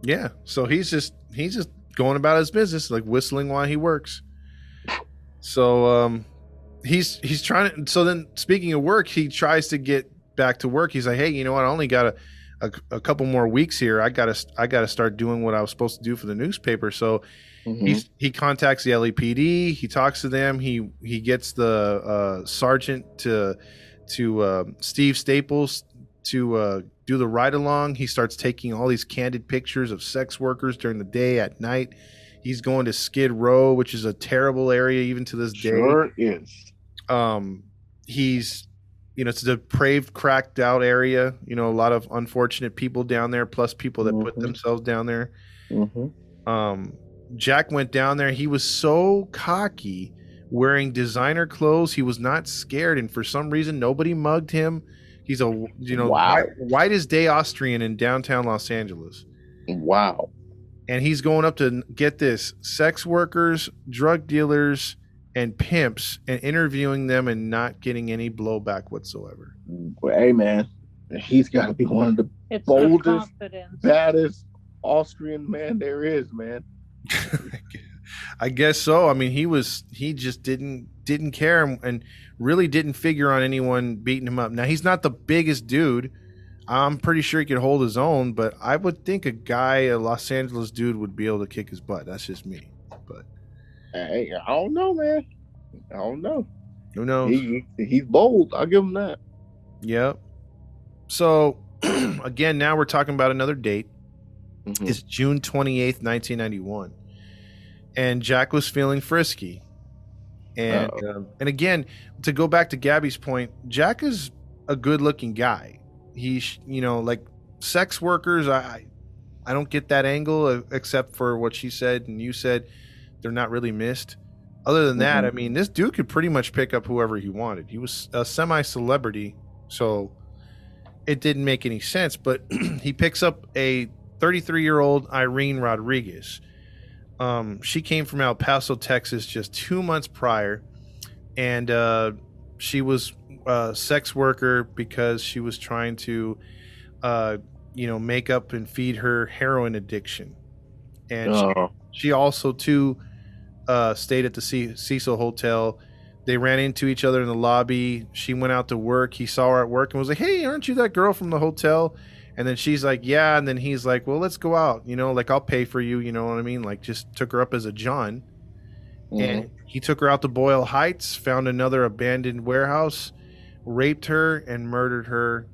Yeah. So he's just he's just going about his business, like whistling while he works. So um, he's he's trying to. So then, speaking of work, he tries to get back to work. He's like, hey, you know what? I only got to. A, a couple more weeks here. I gotta, I gotta start doing what I was supposed to do for the newspaper. So mm-hmm. he he contacts the L A P D. He talks to them. He he gets the uh, sergeant to to uh, Steve Staples to uh, do the ride along. He starts taking all these candid pictures of sex workers during the day, at night. He's going to Skid Row, which is a terrible area even to this day. Sure is. Um, he's. You know, it's a depraved, cracked out area. You know, a lot of unfortunate people down there, plus people that mm-hmm. put themselves down there. Mm-hmm. Um, Jack went down there. He was so cocky, wearing designer clothes. He was not scared. And for some reason, nobody mugged him. He's a, you know, wow. white, white as day Austrian in downtown Los Angeles. Wow. And he's going up to, get this, sex workers, drug dealers, and pimps, and interviewing them and not getting any blowback whatsoever. Well, hey, man, he's got to be one of the it's boldest, baddest Austrian man there is, man. I guess so. I mean, he was, he just didn't, didn't care and really didn't figure on anyone beating him up. Now, he's not the biggest dude. I'm pretty sure he could hold his own, but I would think a guy, a Los Angeles dude, would be able to kick his butt. That's just me. But hey, I don't know, man. I don't know. Who knows? He, he's bold. I'll give him that. Yep. So, again, now we're talking about another date. Mm-hmm. It's June twenty-eighth, nineteen ninety-one. And Jack was feeling frisky. And, uh, and again, to go back to Gabby's point, Jack is a good-looking guy. He's, you know, like sex workers, I, I don't get that angle except for what she said and you said. They're not really missed. Other than that, mm-hmm. I mean, this dude could pretty much pick up whoever he wanted. He was a semi-celebrity, so it didn't make any sense. But he picks up a thirty-three-year-old Irene Rodriguez. Um, she came from El Paso, Texas, just two months prior, and uh, she was a sex worker because she was trying to, uh, you know, make up and feed her heroin addiction. And oh. she, She also, too, uh, stayed at the C- Cecil Hotel. They ran into each other in the lobby. She went out to work. He saw her at work and was like, hey, aren't you that girl from the hotel? And then she's like, yeah. And then he's like, well, let's go out. You know, like, I'll pay for you. You know what I mean? Like, just took her up as a John. Mm-hmm. And he took her out to Boyle Heights, found another abandoned warehouse, raped her and murdered her,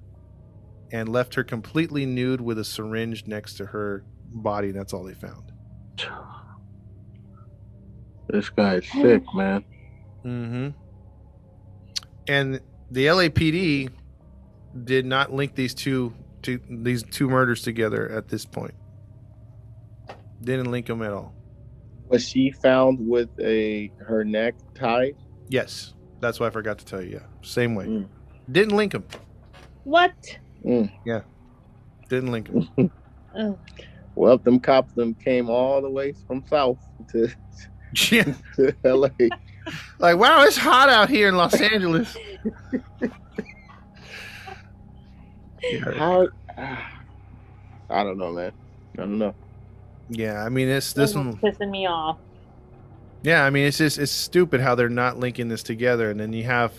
and left her completely nude with a syringe next to her body. That's all they found. This guy is sick, man. Mm-hmm. And the L A P D did not link these two, two these two murders together at this point. Didn't link them at all. Was she found with a her neck tied? Yes, that's what I forgot to tell you. Yeah, same way. Mm. Didn't link them. What? Mm. Yeah, didn't link them. Oh. Well, them cops them came all the way from south to, yeah. to L A. Like, wow, it's hot out here in Los Angeles. Yeah. How, uh, I don't know, man. I don't know. Yeah, I mean, it's this, this one pissing me off. Yeah, I mean, it's just it's stupid how they're not linking this together, and then you have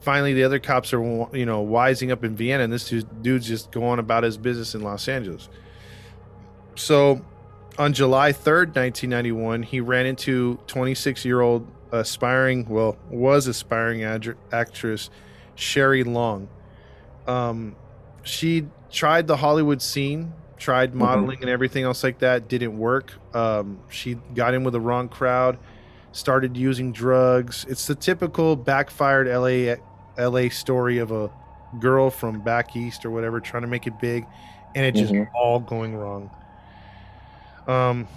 finally the other cops are you know wising up in Vienna, and this dude's just going about his business in Los Angeles. So on July third, nineteen ninety-one, he ran into twenty-six-year-old aspiring, well, was aspiring ad- actress Sherry Long. Um, she tried the Hollywood scene, tried modeling mm-hmm. and everything else like that. Didn't work. Um, she got in with the wrong crowd, started using drugs. It's the typical backfired L A L A story of a girl from back east or whatever trying to make it big, and it just mm-hmm. all going wrong. Um,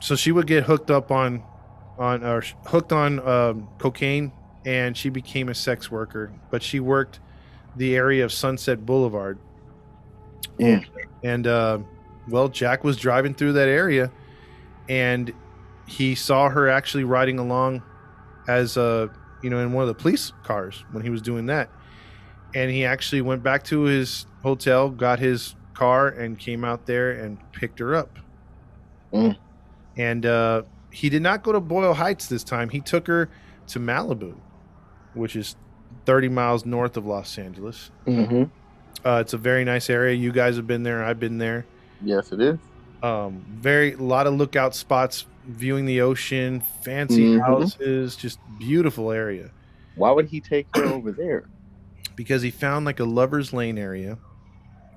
so she would get hooked up on, on or hooked on um, cocaine, and she became a sex worker. But she worked the area of Sunset Boulevard. Yeah, and uh, well, Jack was driving through that area, and he saw her actually riding along as a, you know, in one of the police cars when he was doing that. And he actually went back to his hotel, got his car, and came out there and picked her up. Mm. And uh, he did not go to Boyle Heights this time. He took her to Malibu, which is thirty miles north of Los Angeles. Mm-hmm. Uh, it's a very nice area. You guys have been there. I've been there. Yes, it is. Um, very a lot of lookout spots, viewing the ocean, fancy mm-hmm. houses, just beautiful area. Why would he take her over there? Because he found like a lover's lane area,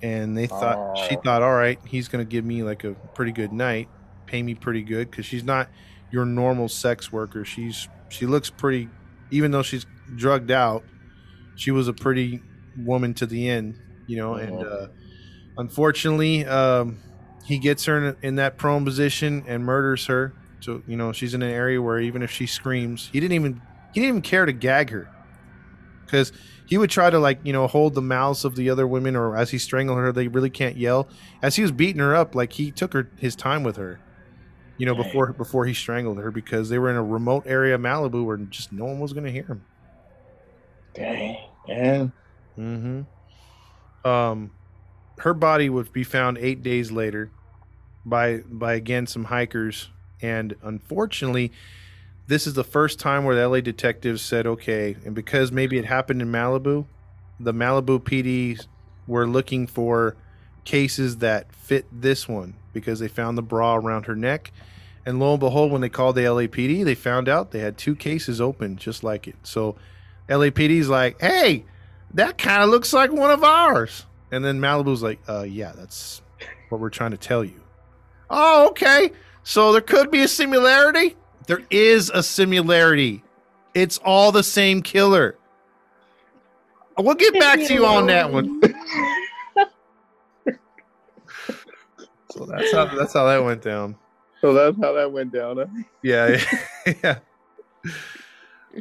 and they thought oh. she thought, all right, he's going to give me like a pretty good night, pay me pretty good, because she's not your normal sex worker. She's she looks pretty, even though she's drugged out. She was a pretty woman to the end, you know, and uh, unfortunately, um, he gets her in, in that prone position and murders her. So, you know, she's in an area where even if she screams, he didn't even he didn't even care to gag her, because he would try to, like, you know, hold the mouths of the other women, or as he strangled her, they really can't yell. As he was beating her up, like, he took her his time with her, you know, before before he strangled her, because they were in a remote area of Malibu where just no one was going to hear him. Dang, man. Mm-hmm. Um, her body would be found eight days later by by again some hikers, and unfortunately, this is the first time where the L A detectives said, "Okay," and because maybe it happened in Malibu, the Malibu P D were looking for cases that fit this one, because they found the bra around her neck, and lo and behold, when they called the L A P D, they found out they had two cases open just like it. So, L A P D's like, "Hey, that kind of looks like one of ours." And then Malibu's like, uh, yeah, that's what we're trying to tell you. Oh, okay. So there could be a similarity? There is a similarity. It's all the same killer. We'll get back to you on that one. So that's how that's how that went down. So that's how that went down, huh? Yeah. Yeah.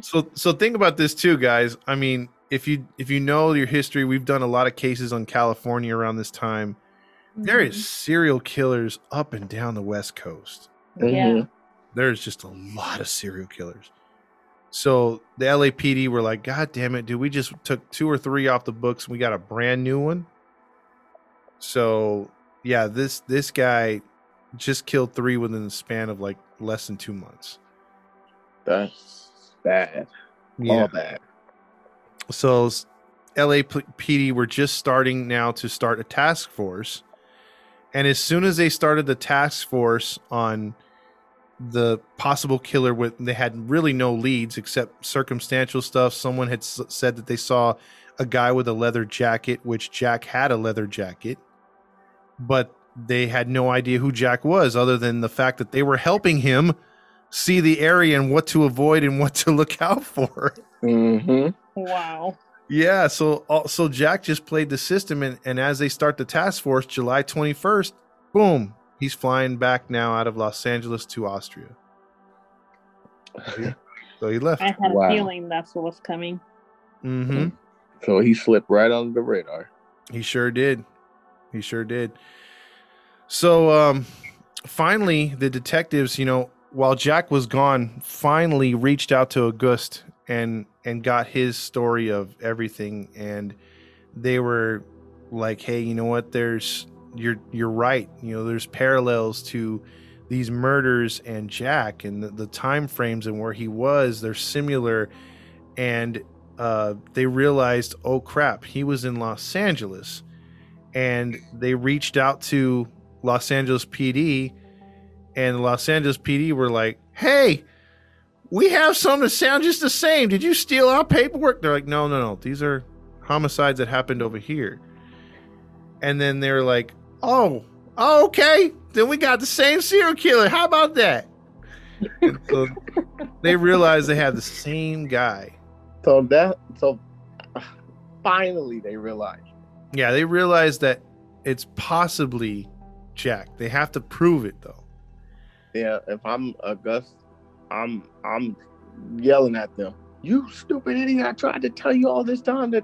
So so think about this too, guys. I mean, If you if you know your history, we've done a lot of cases on California around this time. Mm-hmm. There is serial killers up and down the West Coast. Yeah, there's just a lot of serial killers. So the L A P D were like, "God damn it, dude! We just took two or three off the books, and we got a brand new one." So yeah, this this guy just killed three within the span of like less than two months. That's bad. Yeah. All bad. So L A P D were just starting now to start a task force. And as soon as they started the task force on the possible killer, with they had really no leads except circumstantial stuff. Someone had s- said that they saw a guy with a leather jacket, which Jack had a leather jacket. But they had no idea who Jack was, other than the fact that they were helping him see the area and what to avoid and what to look out for. Mm-hmm. Wow. Yeah, so so Jack just played the system, and, and as they start the task force, July twenty-first, boom, he's flying back now out of Los Angeles to Austria. So he left. I had wow. a feeling that's what was coming. Mm-hmm. So he slipped right under the radar. He sure did. He sure did. So um, finally, the detectives, you know, while Jack was gone, finally reached out to Auguste and and got his story of everything, and they were like, "Hey, you know what, there's you're you're right, you know, there's parallels to these murders and Jack, and the, the time frames and where he was, they're similar." And uh they realized, oh crap, he was in Los Angeles, and they reached out to Los Angeles P D, and Los Angeles P D were like, "Hey, we have some that sound just the same. Did you steal our paperwork?" They're like, no, no, no. These are homicides that happened over here. And then they're like, oh, oh okay, then we got the same serial killer. How about that? And so they realized they had the same guy. So that, so finally they realized. Yeah, they realized that it's possibly Jack. They have to prove it though. Yeah, if I'm Auguste, I'm I'm yelling at them. You stupid idiot! I tried to tell you all this time that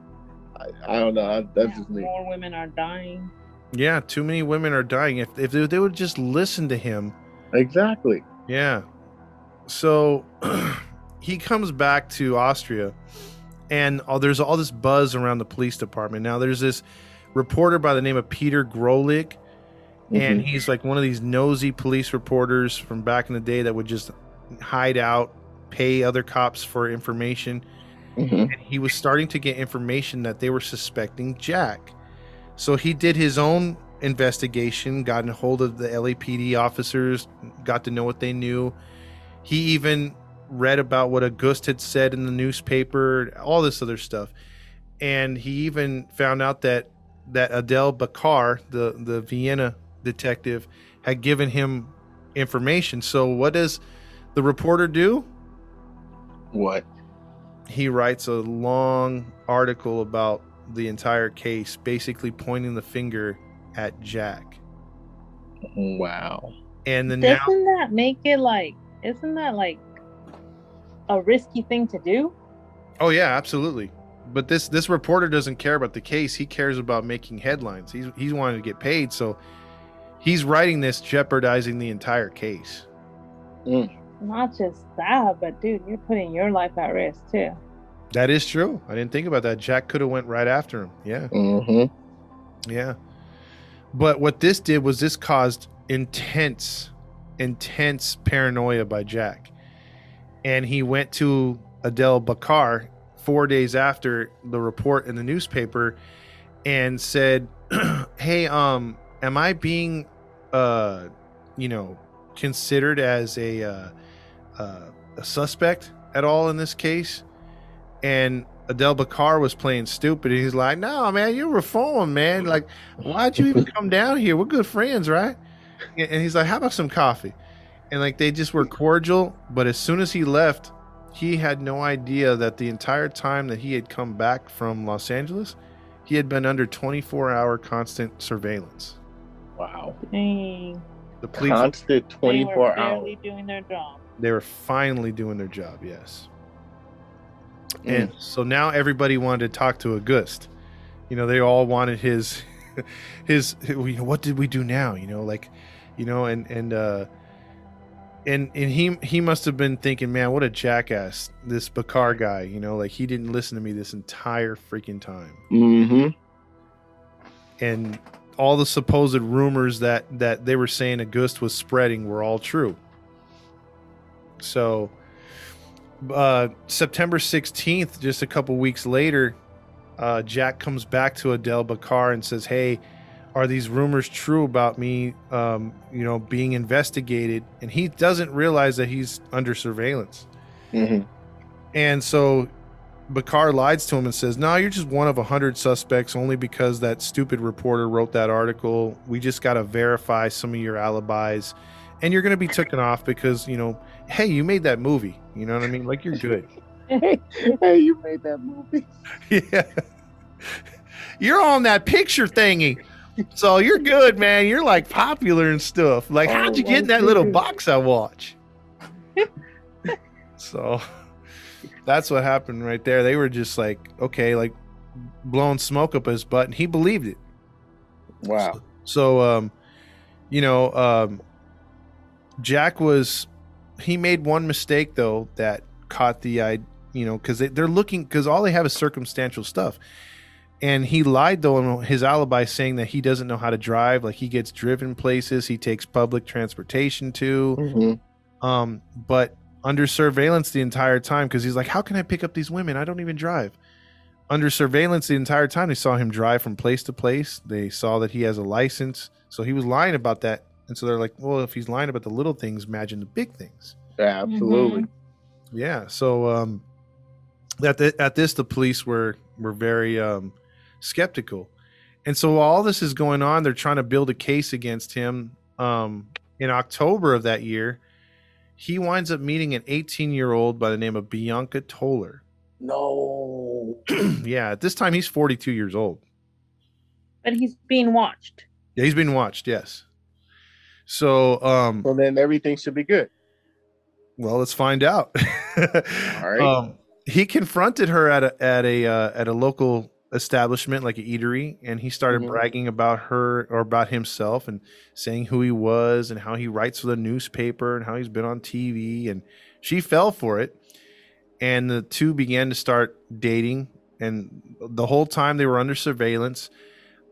I, I don't know. I, that's yeah, just me. More women are dying. Yeah, too many women are dying. If if they, they would just listen to him. Exactly. Yeah. So he comes back to Austria, and all, there's all this buzz around the police department. Now there's this reporter by the name of Peter Grolik, mm-hmm. and he's like one of these nosy police reporters from back in the day that would just hide out, pay other cops for information. Mm-hmm. And he was starting to get information that they were suspecting Jack. So he did his own investigation, got a hold of the L A P D officers, got to know what they knew. He even read about what Auguste had said in the newspaper, all this other stuff. And he even found out that that Adele Bacar, the, the Vienna detective, had given him information. So what does the reporter do? What? He writes a long article about the entire case, basically pointing the finger at Jack. Wow. And then doesn't now, that make it like, isn't that like a risky thing to do? Oh yeah, absolutely. But this this reporter doesn't care about the case. He cares about making headlines. He's he's wanting to get paid, so he's writing this, jeopardizing the entire case. Mm. Not just that, but dude, you're putting your life at risk too. That is true. I didn't think about that. Jack could have went right after him. Yeah. Mm-hmm. Yeah. But what this did was this caused intense, intense paranoia by Jack. And he went to Adele Bacar four days after the report in the newspaper and said, hey, um, am I being, uh, you know, considered as a, uh, uh, a suspect at all in this case? And Adele Bacar was playing stupid. He's like, no, man, you're reformed, man. Like, why'd you even come down here? We're good friends, right? And he's like, how about some coffee? And like, they just were cordial. But as soon as he left, he had no idea that the entire time that he had come back from Los Angeles, he had been under twenty-four hour constant surveillance. Wow. Dang. The police constant twenty-four hours. They were finally doing their job. They were finally doing their job, yes. And mm. so now everybody wanted to talk to Auguste. You know, they all wanted his, his, his, you know, what did we do now? You know, like, you know, and, and, uh, and, and he, he must have been thinking, man, what a jackass, this Bacar guy, you know, like he didn't listen to me this entire freaking time. Mm-hmm. And all the supposed rumors that, that they were saying Auguste was spreading were all true. So, Uh, September sixteenth, just a couple weeks later, uh, Jack comes back to Adele Bacar and says, hey, are these rumors true about me, um, you know, being investigated? And he doesn't realize that he's under surveillance. Mm-hmm. And so Bacar lies to him and says, no, nah, you're just one of one hundred suspects only because that stupid reporter wrote that article. We just got to verify some of your alibis. And you're going to be taken off because, you know, hey, you made that movie. You know what I mean? Like, you're good. hey, hey, you made that movie. Yeah. You're on that picture thingy. So you're good, man. You're, like, popular and stuff. Like, oh, how'd you get in that little box I watch? So that's what happened right there. They were just, like, okay, like, blowing smoke up his butt. And he believed it. Wow. So, so um, you know, um, Jack was... He made one mistake though that caught the eye, you know, because they, they're looking, because all they have is circumstantial stuff. And he lied though on his alibi, saying that he doesn't know how to drive. Like he gets driven places, he takes public transportation too. Mm-hmm. Um, but under surveillance the entire time, because he's like, how can I pick up these women? I don't even drive. Under surveillance the entire time, they saw him drive from place to place. They saw that he has a license, so he was lying about that. And so they're like, well, if he's lying about the little things, imagine the big things. Yeah, absolutely. Mm-hmm. Yeah. So um, at, the, at this, the police were were very um, skeptical. And so while all this is going on, they're trying to build a case against him. Um, in October of that year, he winds up meeting an eighteen-year-old by the name of Bianca Toller. No. Yeah, at this time, he's forty-two years old. But he's being watched. Yeah, he's being watched, yes. So, um, well, then everything should be good. Well, let's find out. All right. Um, he confronted her at a at a uh, at a local establishment, like an eatery, and he started mm-hmm. bragging about her or about himself and saying who he was and how he writes for the newspaper and how he's been on T V. And she fell for it, and the two began to start dating. And the whole time they were under surveillance,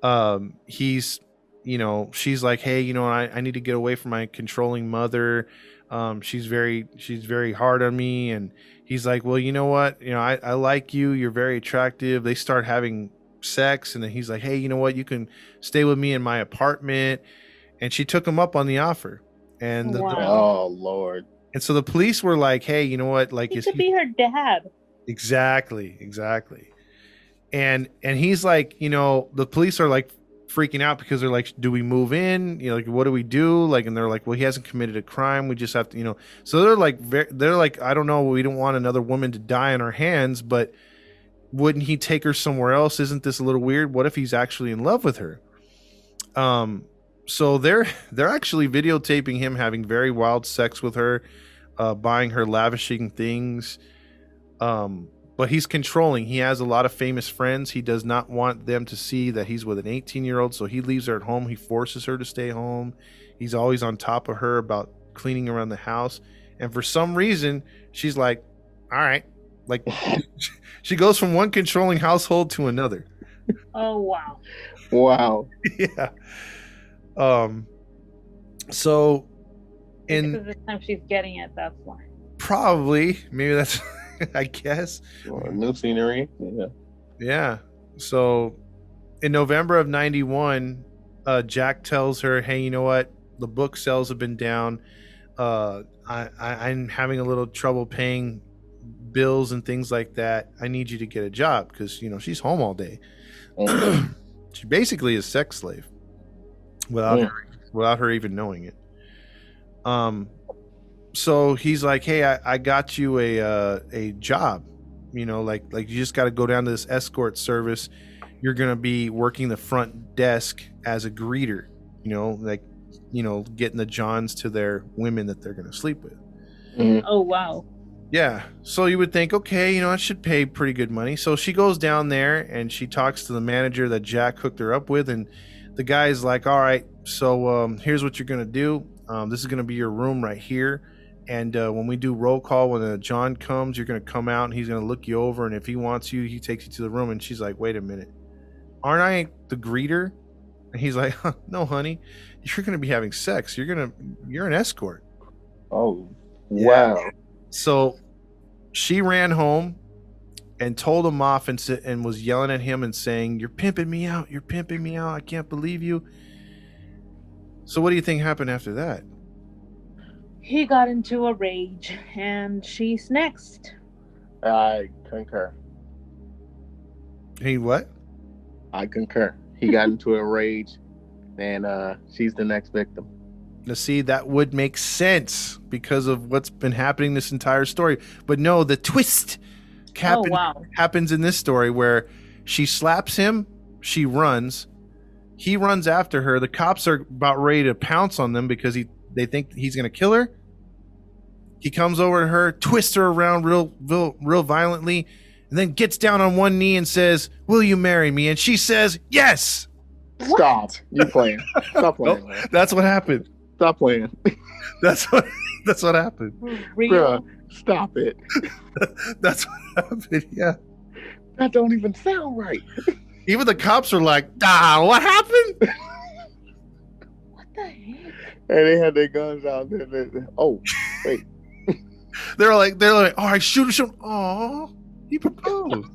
um, he's. You know, she's like, hey, you know, I, I need to get away from my controlling mother. Um, she's very she's very hard on me. And he's like, well, you know what? You know, I, I like you. You're very attractive. They start having sex. And then he's like, hey, you know what? You can stay with me in my apartment. And she took him up on the offer. And the, wow. the, oh, Lord. And so the police were like, hey, you know what? Like, he is could he... be her dad. Exactly. Exactly. And and he's like, you know, the police are like, freaking out because they're like, do we move in? You know, like, what do we do? Like, and they're like, well, he hasn't committed a crime. We just have to, you know. So they're like, they're like, I don't know. We don't want another woman to die in our hands, but wouldn't he take her somewhere else? Isn't this a little weird? What if he's actually in love with her? Um, so they're they're actually videotaping him having very wild sex with her, uh, buying her lavishing things. Um. But he's controlling. He has a lot of famous friends. He does not want them to see that he's with an eighteen-year-old, so he leaves her at home. He forces her to stay home. He's always on top of her about cleaning around the house. And for some reason, she's like, all right. Like, she goes from one controlling household to another. Oh, wow. Wow. Yeah. Um. So, in... Because the time she's getting it, that's why. Probably. Maybe that's... I guess. Well, new scenery. Yeah. Yeah. So in November of ninety-one, uh, Jack tells her, hey, you know what? The book sales have been down. Uh, I, I, I'm having a little trouble paying bills and things like that. I need you to get a job because, you know, she's home all day. Okay. She basically is a sex slave without, yeah. her, without her even knowing it. Um. So he's like, hey, I, I got you a uh, a job, you know, like like you just got to go down to this escort service. You're going to be working the front desk as a greeter, you know, like, you know, getting the johns to their women that they're going to sleep with. Mm-hmm. Oh, wow. Yeah. So you would think, OK, you know, I should pay pretty good money. So she goes down there and she talks to the manager that Jack hooked her up with. And the guy's like, all right, so um, here's what you're going to do. Um, this is going to be your room right here. And uh, when we do roll call, when uh, John comes, you're going to come out and he's going to look you over. And if he wants you, he takes you to the room. And she's like, wait a minute. Aren't I the greeter? And he's like, huh, no, honey, you're going to be having sex. You're going to you're an escort. Oh, wow. Yeah. So she ran home and told him off and, and was yelling at him and saying, you're pimping me out. You're pimping me out. I can't believe you. So what do you think happened after that? He got into a rage, and she's next. I concur. He what? I concur. He got into a rage, and uh, she's the next victim. Now, see, that would make sense because of what's been happening this entire story. But no, the twist happen- oh, wow. happens in this story where she slaps him, she runs, he runs after her. The cops are about ready to pounce on them because he... They think he's going to kill her. He comes over to her, twists her around real, real, real violently, and then gets down on one knee and says, will you marry me? And she says, yes. Stop. You're playing. Stop playing. Nope. That's what happened. Stop playing. That's what, that's what happened. Bruh, stop it. That's what happened. Yeah. That don't even sound right. Even the cops are like, ah, what happened? What the heck? And they had their guns out there. Oh, wait. they're like, they're like, all right, shoot him, shoot him. Oh, he proposed.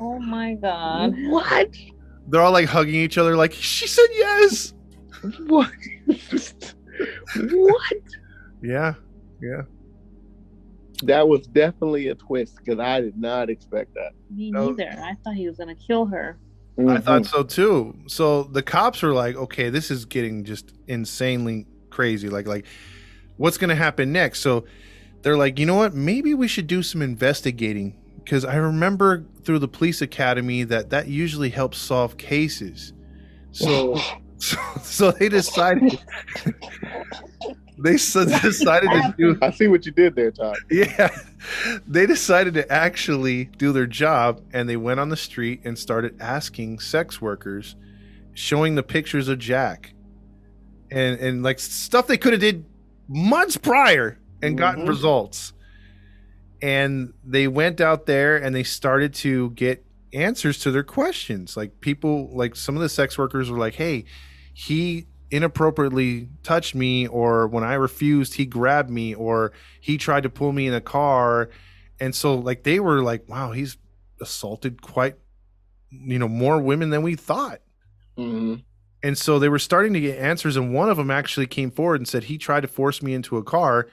Oh my God. What? They're all like hugging each other, like, she said yes. What? What? Yeah, yeah. That was definitely a twist because I did not expect that. Me neither. I thought he was going to kill her. Mm-hmm. I thought so too. So the cops were like, okay, this is getting just insanely crazy. Like, like what's going to happen next? So they're like, you know what? Maybe we should do some investigating because I remember through the police academy that that usually helps solve cases. So, so, so they decided... They decided to do... I see what you did there, Todd. Yeah. They decided to actually do their job, and they went on the street and started asking sex workers, showing the pictures of Jack. And, and like, stuff they could have did months prior and gotten mm-hmm. results. And they went out there, and they started to get answers to their questions. Like, people... Like, some of the sex workers were like, hey, he... inappropriately touched me, or when I refused he grabbed me, or he tried to pull me in a car. And so like they were like, wow, he's assaulted quite, you know, more women than we thought. Mm-hmm. And so they were starting to get answers, and one of them actually came forward and said he tried to force me into a car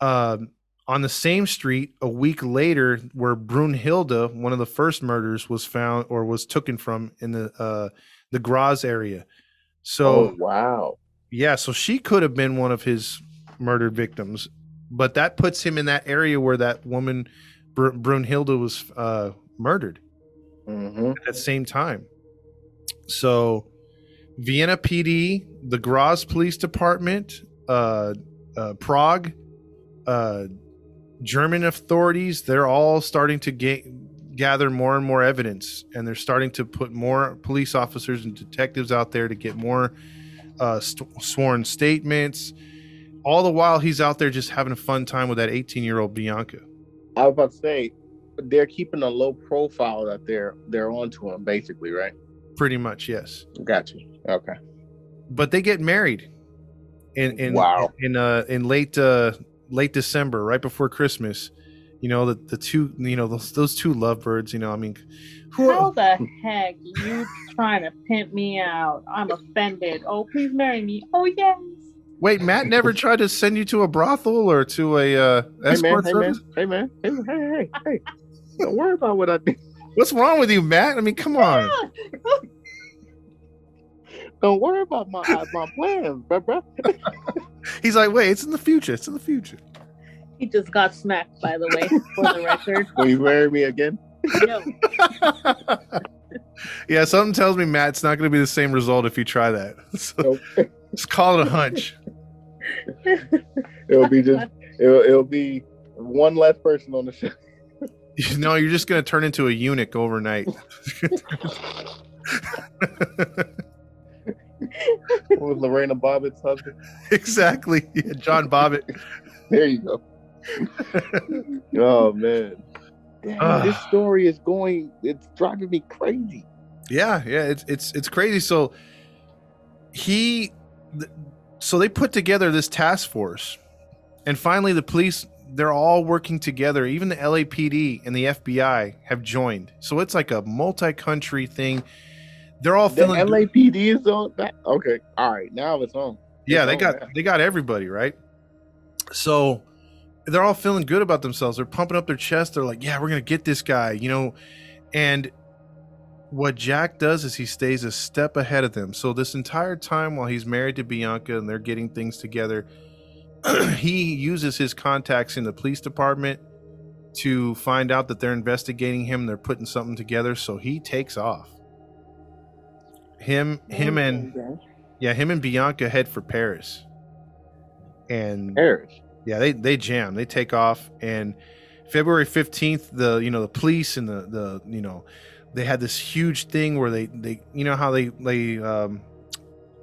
um, on the same street a week later where Brunhilde, one of the first murders, was found or was taken from in the uh, the Graz area. So, oh, wow. Yeah. So she could have been one of his murdered victims, but that puts him in that area where that woman, Br- Brunhilde, was uh, murdered mm-hmm. at that same time. So, Vienna P D, the Graz Police Department, uh, uh, Prague, uh, German authorities, they're all starting to get. gather more and more evidence, and they're starting to put more police officers and detectives out there to get more uh, st- sworn statements. All the while he's out there just having a fun time with that eighteen year old Bianca. I was about to say, they're keeping a low profile that they're they're onto him basically, right? Pretty much, yes. Gotcha. Okay. But they get married in in wow. in uh in late uh late December, right before Christmas. You know, the, the two, you know, those those two lovebirds, you know, I mean. Who How are... the heck you trying to pimp me out? I'm offended. Oh, please marry me. Oh, yes. Wait, Matt never tried to send you to a brothel or to a uh, escort hey, man, service? Hey, man. Hey, man. Hey, hey, hey. Don't worry about what I do. What's wrong with you, Matt? I mean, come on. Don't worry about my, my plans, bro, bro. He's like, wait, it's in the future. It's in the future. He just got smacked, by the way, for the record. Will you marry me again? No. Yeah, something tells me, Matt, it's not going to be the same result if you try that. So nope. Just call it a hunch. It'll be just, it'll, it'll be one less person on the show. No, you're just going to turn into a eunuch overnight. What was Lorena Bobbitt's husband? Exactly. Yeah, John Bobbitt. There you go. Oh man, damn, uh, this story is going it's driving me crazy. Yeah yeah it's it's it's crazy. So he th- so they put together this task force, and finally the police, they're all working together. Even the L A P D and the F B I have joined, so it's like a multi-country thing. They're all feeling the L A P D is on that. Okay, all right, now it's on. It's yeah they on, got man. They got everybody, right? So they're all feeling good about themselves. They're pumping up their chest. They're like, yeah, we're going to get this guy, you know. And what Jack does is he stays a step ahead of them. So this entire time while he's married to Bianca and they're getting things together, he uses his contacts in the police department to find out that they're investigating him. They're putting something together. So he takes off. Him, him and yeah, him and Bianca head for Paris. And yeah, they, they jam, they take off. And February fifteenth, the, you know, the police and the, the, you know, they had this huge thing where they, they, you know, how they, they, um,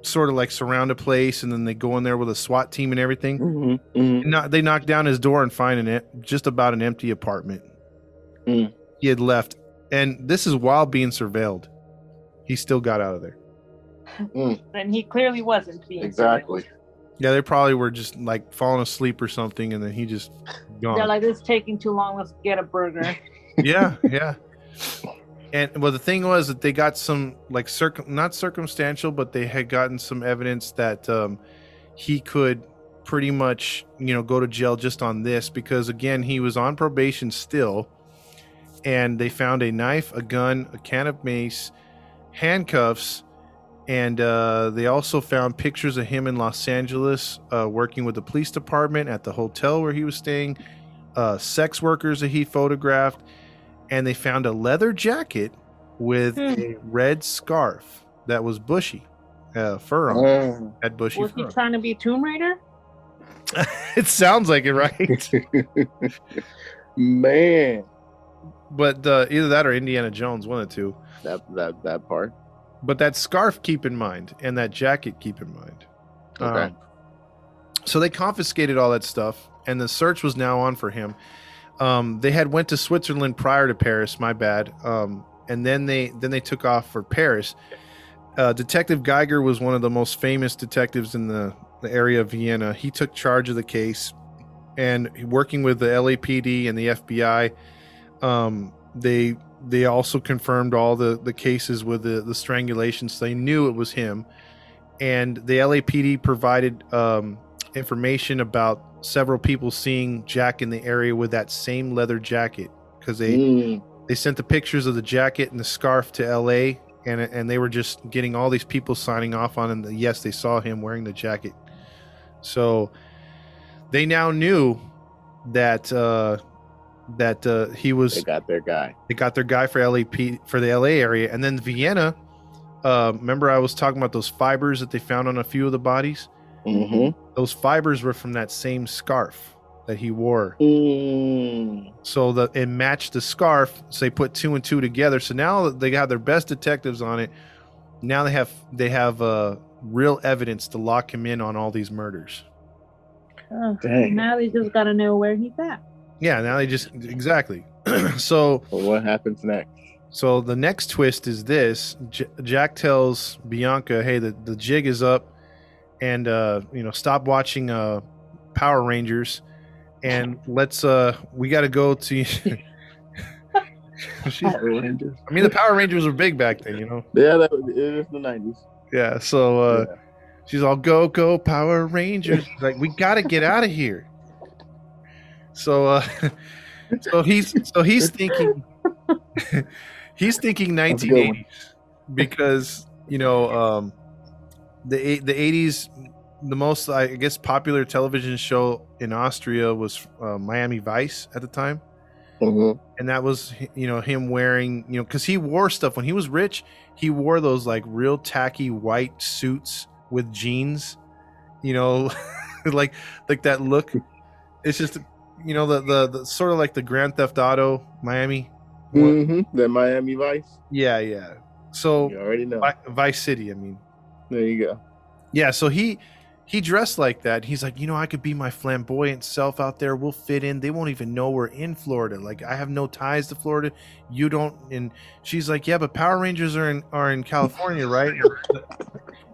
sort of like surround a place and then they go in there with a SWAT team and everything. Mm-hmm, mm-hmm. Not, they knock down his door and find an, just about an empty apartment. Mm. He had left. And this is while being surveilled. He still got out of there. Mm. And he clearly wasn't being exactly. surveilled. Yeah, they probably were just like falling asleep or something, and then he just gone. They're like, it's taking too long. Let's get a burger. Yeah, yeah. And well, the thing was that they got some like circum not circumstantial, but they had gotten some evidence that um, he could pretty much, you know, go to jail just on this, because again, he was on probation still, and they found a knife, a gun, a can of mace, handcuffs, and uh, they also found pictures of him in Los Angeles uh, working with the police department at the hotel where he was staying, uh, sex workers that he photographed, and they found a leather jacket with hmm. a red scarf that was bushy, uh, fur on oh. it, had bushy was fur. Was he trying to be Tomb Raider? It sounds like it, right? Man. But uh, either that or Indiana Jones, one of the two. That, that, that part. But that scarf, keep in mind, and that jacket, keep in mind. Okay. Um, so they confiscated all that stuff, and the search was now on for him. Um, they had went to Switzerland prior to Paris, my bad. Um, and then they then they took off for Paris. Uh, Detective Geiger was one of the most famous detectives in the, the area of Vienna. He took charge of the case, and working with the L A P D and the F B I, um, they... They also confirmed all the, the cases with the, the strangulations. They knew it was him. And the L A P D provided um, information about several people seeing Jack in the area with that same leather jacket, because they mm. they sent the pictures of the jacket and the scarf to L A, and and they were just getting all these people signing off on it. Yes, they saw him wearing the jacket. So they now knew that... Uh, that uh, he was... They got their guy. They got their guy for L A P for the L A area. And then Vienna, uh, remember I was talking about those fibers that they found on a few of the bodies? Mm-hmm. Those fibers were from that same scarf that he wore. Mm. So the, it matched the scarf, so they put two and two together. So now they got their best detectives on it. Now they have, they have uh, real evidence to lock him in on all these murders. Oh, now they just got to know where he's at. Yeah, now they just... Exactly. So... Well, what happens next? So the next twist is this. J- Jack tells Bianca, hey, the, the jig is up, and, uh, you know, stop watching uh, Power Rangers, and let's... Uh, we got to go to... Power Rangers. I mean, the Power Rangers were big back then, you know? Yeah, that was, it was the nineties. Yeah, so uh, yeah. She's all, go, go, Power Rangers. Like, we got to get out of here. So, uh, so he's so he's thinking he's thinking nineteen eighties, because you know um, the the eighties, the most I guess popular television show in Austria was uh, Miami Vice at the time, mm-hmm. and that was, you know, him wearing, you know, because he wore stuff when he was rich. He wore those like real tacky white suits with jeans, you know, like like that look. It's just, you know, the, the the sort of like the Grand Theft Auto Miami, mm-hmm. the Miami Vice. Yeah, yeah. So you already know Vi- Vice City. I mean, there you go. Yeah. So he he dressed like that. He's like, you know, I could be my flamboyant self out there. We'll fit in. They won't even know we're in Florida. Like, I have no ties to Florida. You don't. And she's like, yeah, but Power Rangers are in are in California, right?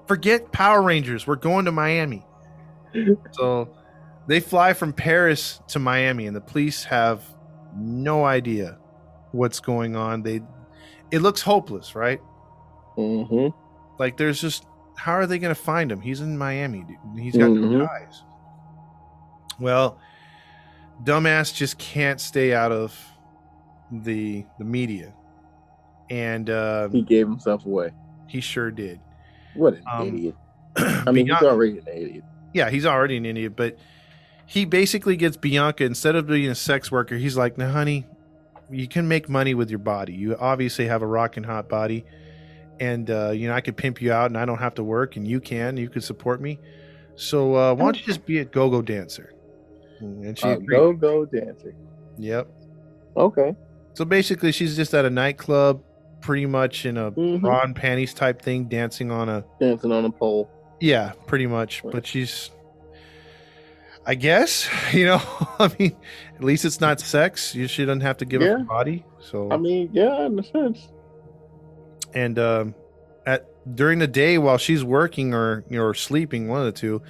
Forget Power Rangers. We're going to Miami. So. They fly from Paris to Miami, and the police have no idea what's going on. They, it looks hopeless, right? Mm-hmm. Like, there's just, how are they going to find him? He's in Miami, dude. He's got mm-hmm. no ties. Well, dumbass just can't stay out of the the media, and uh, he gave himself away. He sure did. What an um, idiot! I mean, beyond, he's already an idiot. Yeah, he's already an idiot, but. He basically gets Bianca, instead of being a sex worker, he's like, no, honey, you can make money with your body. You obviously have a rockin' hot body. And, uh, you know, I could pimp you out and I don't have to work, and you can. You could support me. So uh, why don't you just be a go-go dancer? And she uh, go-go dancer. Yep. Okay. So basically she's just at a nightclub, pretty much in a mm-hmm. bra and panties type thing, dancing on a... Dancing on a pole. Yeah, pretty much. Right. But she's... I guess, you know, I mean, at least it's not sex. You shouldn't have to give yeah. up your body. So I mean, yeah, in a sense. And um, at during the day while she's working or you know, or sleeping, one of the two,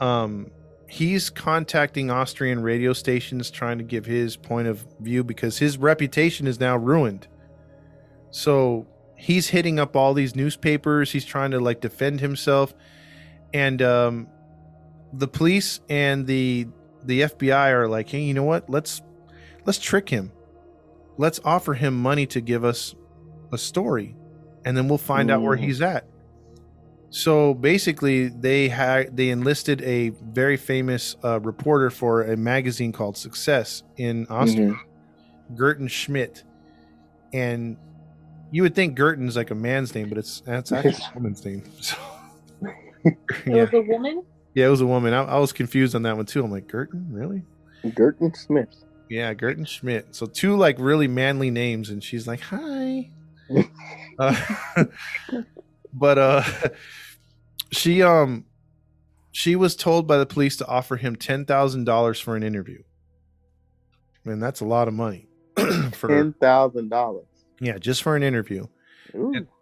um, he's contacting Austrian radio stations trying to give his point of view because his reputation is now ruined. So he's hitting up all these newspapers. He's trying to like defend himself, and um. the police and the the F B I are like, hey, you know what? Let's let's trick him. Let's offer him money to give us a story, and then we'll find Ooh. out where he's at. So basically, they had they enlisted a very famous uh, reporter for a magazine called Success in Austria, mm-hmm. Gerten Schmidt, and you would think Gerten's like a man's name, but it's that's actually a woman's name. So, yeah. It was a woman. Yeah, it was a woman. I, I was confused on that one too. I'm like, Gerten, really? Gerten Schmidt. Yeah, Gerten Schmidt. So two like really manly names, and she's like, hi. uh, But uh, she um, she was told by the police to offer him ten thousand dollars for an interview. Man, that's a lot of money. for ten thousand dollars. Yeah, just for an interview.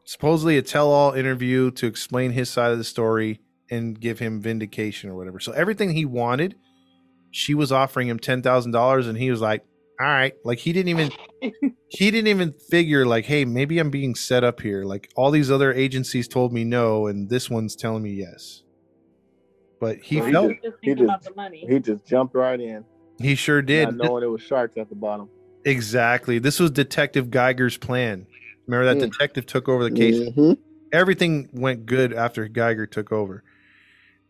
Supposedly a tell-all interview to explain his side of the story and give him vindication or whatever. So everything he wanted, she was offering him ten thousand dollars, and he was like, "All right." Like he didn't even. He didn't even figure like, hey, maybe I'm being set up here. Like all these other agencies told me no, and this one's telling me yes. But he well, felt he just, he, just, he just jumped right in. He sure did. Not knowing it was sharks at the bottom. Exactly. This was Detective Geiger's plan. Remember that mm. detective took over the case. Mm-hmm. Everything went good after Geiger took over,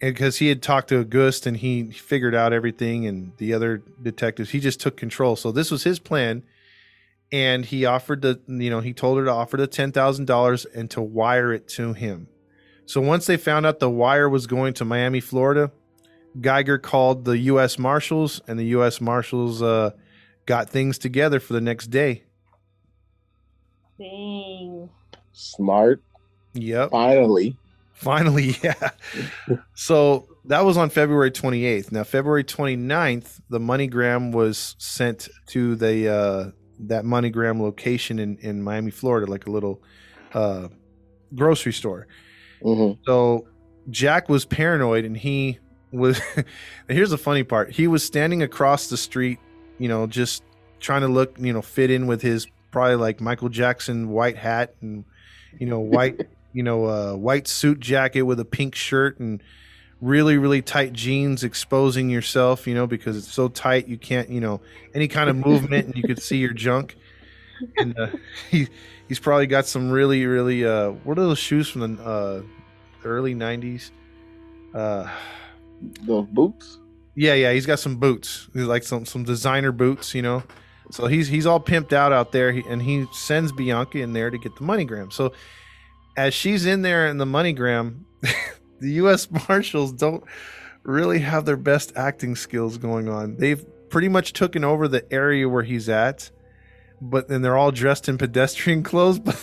and because he had talked to Auguste and he figured out everything, and the other detectives, he just took control. So this was his plan. And he offered the, you know, he told her to offer the ten thousand dollars and to wire it to him. So once they found out the wire was going to Miami, Florida, Geiger called the U S Marshals, and the U S Marshals uh, got things together for the next day. Dang. Smart. Yep. Finally. Finally, yeah. So that was on February twenty-eighth. Now, February twenty-ninth, the MoneyGram was sent to the... Uh, that MoneyGram location in, in Miami, Florida, like a little uh, grocery store. Mm-hmm. So Jack was paranoid, and he was, and here's the funny part. He was standing across the street, you know, just trying to look, you know, fit in with his probably like Michael Jackson white hat and, you know, white, you know, uh, white suit jacket with a pink shirt and really, really tight jeans, exposing yourself, you know, because it's so tight you can't, you know, any kind of movement and you could see your junk. And uh, he he's probably got some really, really uh, what are those shoes from the uh, early nineties? Uh, those boots? Yeah, yeah, he's got some boots, he's like some some designer boots, you know. So he's he's all pimped out out there, and he sends Bianca in there to get the MoneyGram. So as she's in there in the MoneyGram. The U S Marshals don't really have their best acting skills going on. They've pretty much taken over the area where he's at, but then they're all dressed in pedestrian clothes, but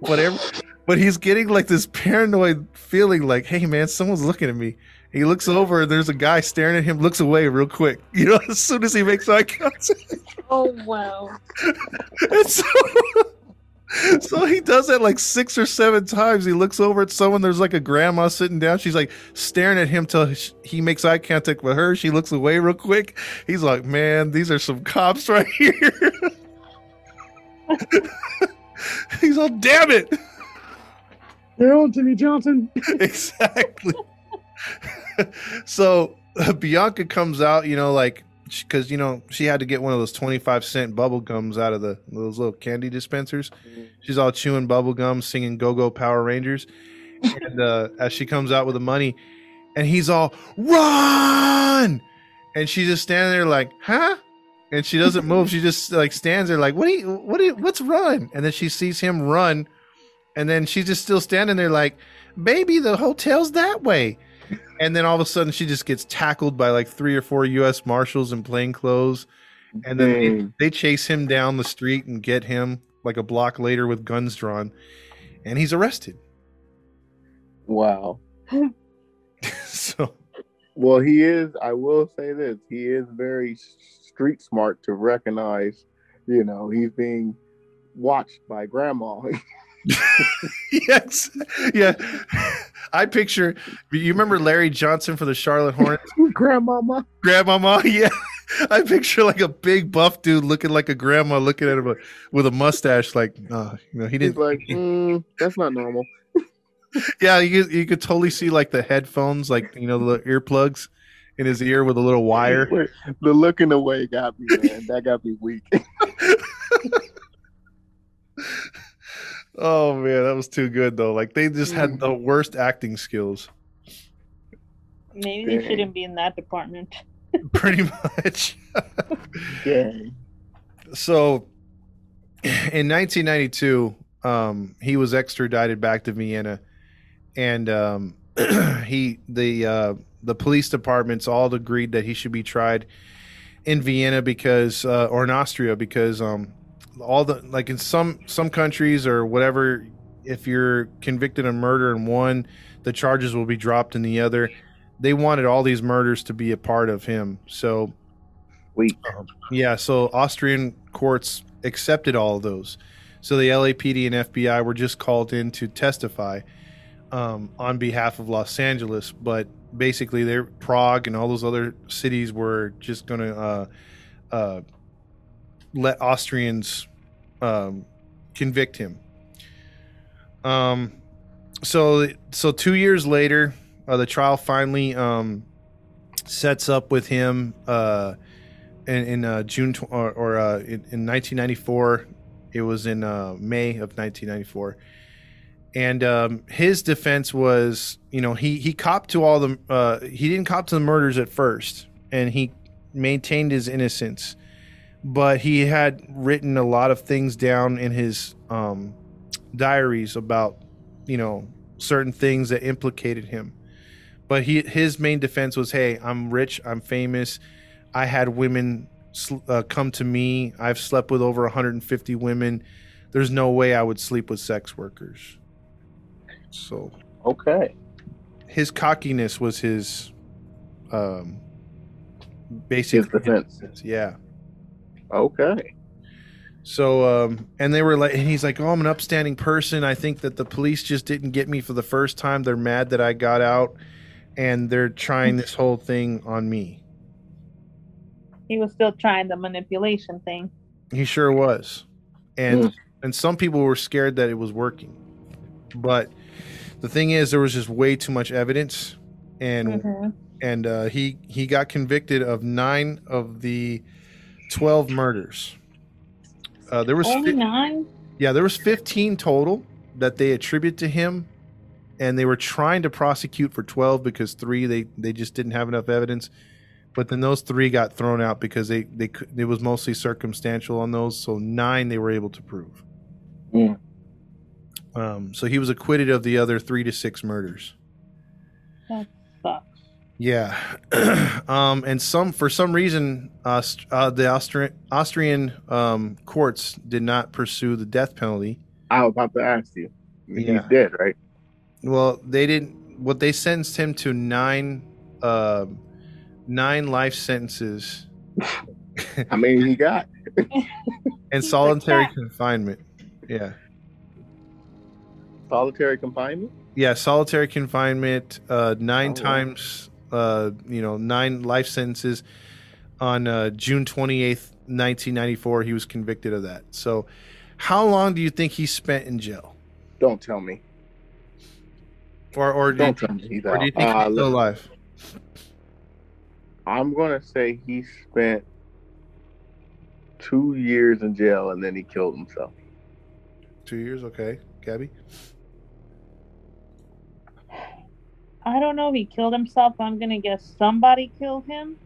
whatever. But he's getting like this paranoid feeling like, hey man, someone's looking at me. He looks over, there's a guy staring at him, looks away real quick. You know, as soon as he makes eye contact. Oh, wow. And so... So he does that like six or seven times. He looks over at someone. There's like a grandma sitting down. She's like staring at him till he makes eye contact with her. She looks away real quick. He's like, man, these are some cops right here. He's all, damn it. They're on Jimmy Johnson. Exactly. So uh, Bianca comes out, you know, like, because, you know, she had to get one of those twenty-five cent bubble gums out of the those little candy dispensers. Mm-hmm. She's all chewing bubble gum, singing Go-Go Power Rangers. And uh, as she comes out with the money, and he's all, run! And she's just standing there like, huh? And she doesn't move. She just, like, stands there like, what do you, what do you, what's run? And then she sees him run, and then she's just still standing there like, baby, the hotel's that way. And then all of a sudden, she just gets tackled by like three or four U S Marshals in plain clothes. And then mm. they, they chase him down the street and get him like a block later with guns drawn. And he's arrested. Wow. So, well, he is, I will say this, he is very street smart to recognize, you know, he's being watched by grandma. Yes. Yeah. I picture, you remember Larry Johnson for the Charlotte Hornets? Grandmama. Grandmama, yeah. I picture like a big buff dude looking like a grandma looking at him with a mustache like, uh, you know, he didn't. He's like, mm, that's not normal. Yeah, you, you could totally see like the headphones, like, you know, the earplugs. in his ear with a little wire. Wait, the looking away got me, man. That got me weak. Oh man, that was too good though. Like they just had the worst acting skills. Maybe Dang. They shouldn't be in that department. Pretty much. Dang. So in nineteen ninety-two, um, he was extradited back to Vienna, and um, he the uh, the police departments all agreed that he should be tried in Vienna because uh, or in Austria because um, all the like in some some countries or whatever, if you're convicted of murder in one, the charges will be dropped in the other. They wanted all these murders to be a part of him. So, Wait. Um, yeah, so Austrian courts accepted all of those. So the L A P D and F B I were just called in to testify um, on behalf of Los Angeles. But basically, their Prague and all those other cities were just going to uh, uh, let Austrians um, convict him. Um, so, so two years later... Uh, the trial finally um, sets up with him uh, in, in uh, June tw- or, or uh, in, in nineteen ninety-four. It was in uh, May of nineteen ninety-four, and um, his defense was, you know, he he copped to all the uh, he didn't cop to the murders at first, and he maintained his innocence, but he had written a lot of things down in his um, diaries about, you know, certain things that implicated him. But he, his main defense was, hey, I'm rich, I'm famous, I had women uh, come to me, I've slept with over one hundred fifty women, there's no way I would sleep with sex workers. So... Okay. His cockiness was his... Um, basic... His defense. defense. Yeah. Okay. So, um, and they were like, and he's like, oh, I'm an upstanding person. I think that the police just didn't get me for the first time. They're mad that I got out. And they're trying this whole thing on me. He was still trying the manipulation thing. He sure was. And mm. and some people were scared that it was working. But the thing is, there was just way too much evidence. And mm-hmm. and uh, he, he got convicted of nine of the twelve murders. Uh, there was Only fi- nine? Yeah, there was fifteen total that they attribute to him. And they were trying to prosecute for twelve because three, they, they just didn't have enough evidence. But then those three got thrown out because they, they it was mostly circumstantial on those. So nine they were able to prove. Yeah. Um. So he was acquitted of the other three to six murders. That sucks. Yeah. um. And some for some reason, uh, uh the Austri- Austrian um courts did not pursue the death penalty. I was about to ask you. He's yeah. dead, right? Well, they didn't. What they sentenced him to nine, uh, nine life sentences. I mean, he got and solitary confinement. Yeah, solitary confinement. Yeah, solitary confinement. Uh, nine oh, times. Uh, you know, nine life sentences. On uh, June twenty eighth, nineteen ninety four, he was convicted of that. So, how long do you think he spent in jail? Don't tell me. Or, or, do Don't you, or do you think uh, he's still alive? I'm going to say he spent two years in jail and then he killed himself. Two years? Okay. Gabby? I don't know if he killed himself. I'm going to guess somebody killed him.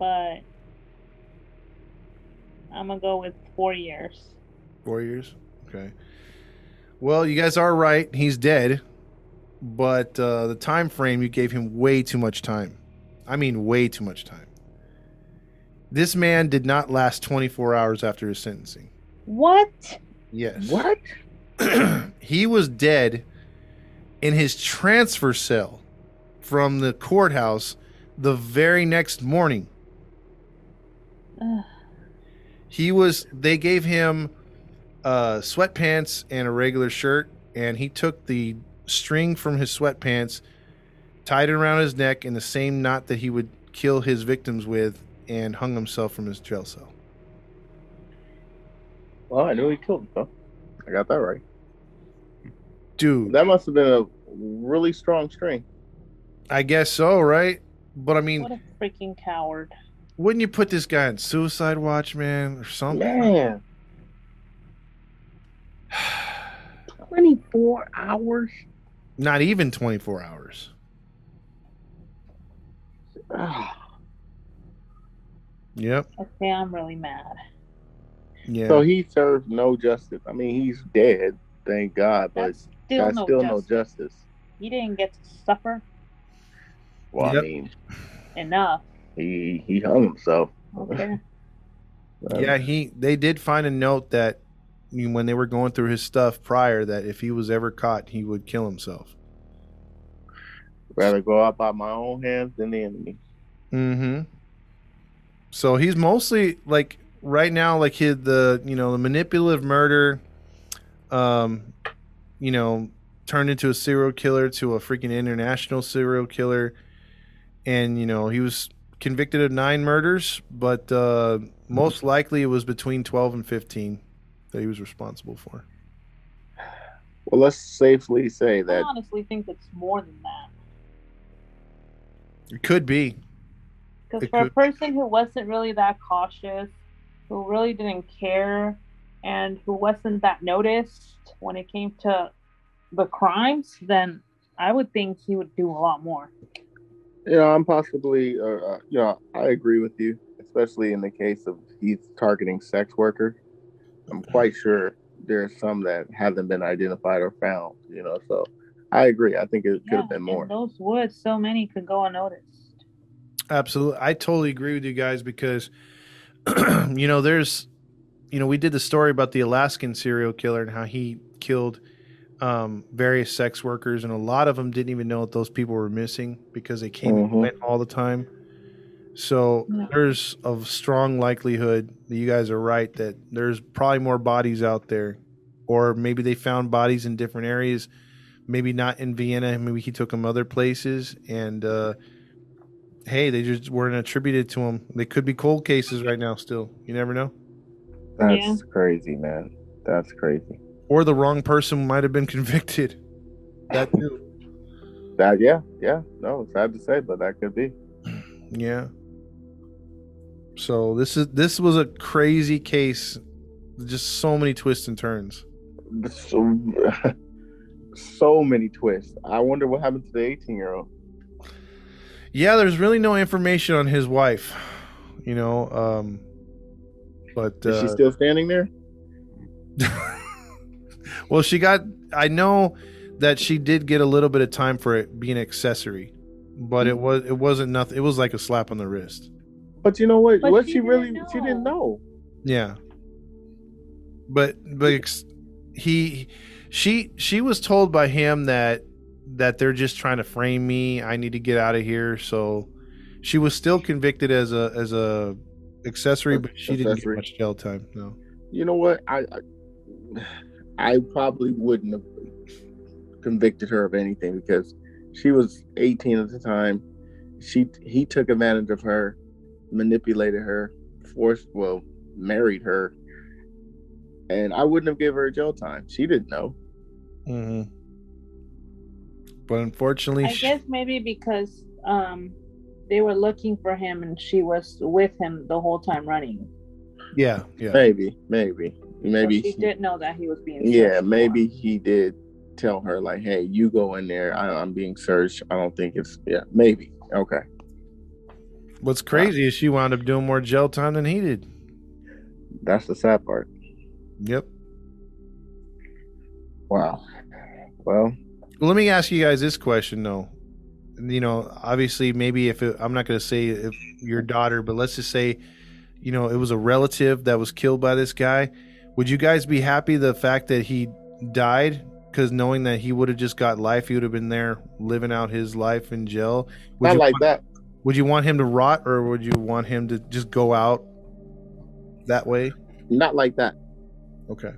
But I'm going to go with four years. Four years? Okay. Well, you guys are right. He's dead. But uh, the time frame, you gave him way too much time. I mean, way too much time. This man did not last twenty-four hours after his sentencing. What? Yes. What? He was dead in his transfer cell from the courthouse the very next morning. He was, they gave him uh, sweatpants and a regular shirt, and he took the string from his sweatpants, tied it around his neck in the same knot that he would kill his victims with, and hung himself from his jail cell. Well, I knew he killed himself. I got that right. Dude. That must have been a really strong string. I guess so, right? But I mean, what a freaking coward! Wouldn't you put this guy in suicide watch, man, or something? Yeah. twenty-four hours. Not even twenty-four hours. Ugh. Yep. Okay, I'm really mad. Yeah. So he served no justice. I mean, he's dead, thank God, but that's still, that's no, still justice. no justice. He didn't get to suffer. Well, yep. I mean, enough. He he hung himself. Okay. Yeah, he. They did find a note that when they were going through his stuff prior, that if he was ever caught, he would kill himself. Rather go out by my own hands than the enemy. Mm-hmm. So he's mostly like right now, like his the you know the manipulative murder, um, you know, turned into a serial killer to a freaking international serial killer, and you know he was convicted of nine murders, but uh, most likely it was between twelve and fifteen that he was responsible for. Well, let's safely say that. I honestly think it's more than that. It could be. Because for a person who wasn't really that cautious, who really didn't care, and who wasn't that noticed when it came to the crimes, then I would think he would do a lot more. You know, I'm possibly, uh, uh, you know, I agree with you, especially in the case of he's targeting sex workers. I'm quite sure there's some that haven't been identified or found, you know, so I agree. I think it could yeah, have been more. Those woods, so many could go unnoticed. Absolutely. I totally agree with you guys because, you know, there's, you know, we did the story about the Alaskan serial killer and how he killed um, various sex workers. And a lot of them didn't even know that those people were missing because they came mm-hmm. and went all the time. So yeah. There's a strong likelihood that you guys are right that there's probably more bodies out there, or maybe they found bodies in different areas, maybe not in Vienna. Maybe he took them other places and, uh, hey, they just weren't attributed to them. They could be cold cases right now still. You never know. That's yeah. crazy, man. That's crazy. Or the wrong person might have been convicted. That too. That, yeah, yeah. No, sad to say, but that could be. Yeah. So this is this was a crazy case. Just so many twists and turns. So, so many twists. I wonder what happened to the eighteen-year-old. Yeah, there's really no information on his wife, you know. Um, but uh, is she still standing there? Well, she got. I know that she did get a little bit of time for it being accessory, but mm-hmm. it was it wasn't nothing. It was like a slap on the wrist. But you know what? But what she, she really know. she didn't know. Yeah. But but ex- he she she was told by him that. that they're just trying to frame me. I need to get out of here. So she was still convicted as a as a accessory, but she accessory. didn't get much jail time. No. You know what? I, I I probably wouldn't have convicted her of anything because she was eighteen at the time. She he took advantage of her, manipulated her, forced well, married her, and I wouldn't have given her jail time. She didn't know. Mm-hmm. But unfortunately, I guess maybe because um, they were looking for him and she was with him the whole time running. Yeah, yeah. Maybe, maybe, maybe so she, she did know that he was being. Yeah, maybe for. He did tell her like, "Hey, you go in there. I, I'm being searched. I don't think it's." Yeah, maybe. Okay. What's crazy wow. is she wound up doing more jail time than he did. That's the sad part. Yep. Wow. Well. Let me ask you guys this question, though. You know, obviously, maybe if it, I'm not going to say if your daughter, but let's just say, you know, it was a relative that was killed by this guy. Would you guys be happy the fact that he died? Because knowing that he would have just got life, he would have been there living out his life in jail. Would not you like want, that. Would you want him to rot, or would you want him to just go out that way? Not like that. Okay.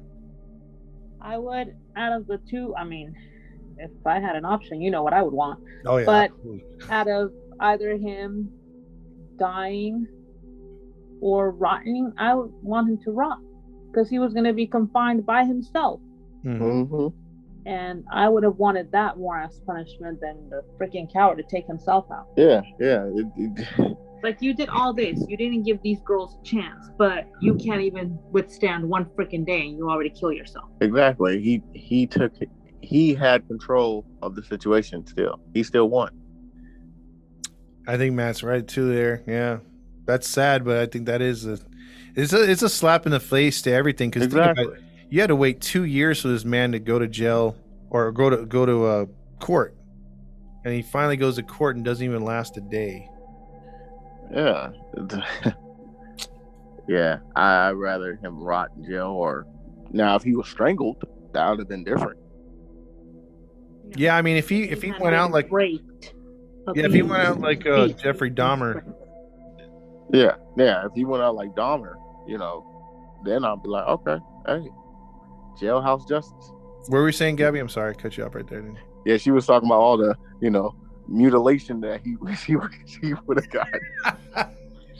I would, out of the two, I mean... if I had an option, you know what I would want. Oh, yeah. But out of either him dying or rotting, I would want him to rot because he was going to be confined by himself. Mm-hmm. And I would have wanted that more as punishment than the freaking coward to take himself out. Yeah, yeah. It, it... Like, you did all this. You didn't give these girls a chance, but you can't even withstand one freaking day and you already kill yourself. Exactly. He he took, he had control of the situation still. He still won. I think Matt's right, too, there. Yeah. That's sad, but I think that is a, it's a, it's a slap in the face to everything. Because exactly. You had to wait two years for this man to go to jail or go to go to uh, court, and he finally goes to court and doesn't even last a day. Yeah, yeah. I'd rather him rot in jail. Or now, if he was strangled, that would have been different. Yeah, I mean, if he if he, he went out like yeah, if he went out like uh, Jeffrey Dahmer. Yeah, yeah. If he went out like Dahmer, you know, then I'd be like, okay, hey, jailhouse justice. What were we saying, Gabby? I'm sorry, I cut you up right there, didn't I? Yeah, she was talking about all the, you know, mutilation that he she, she would have got.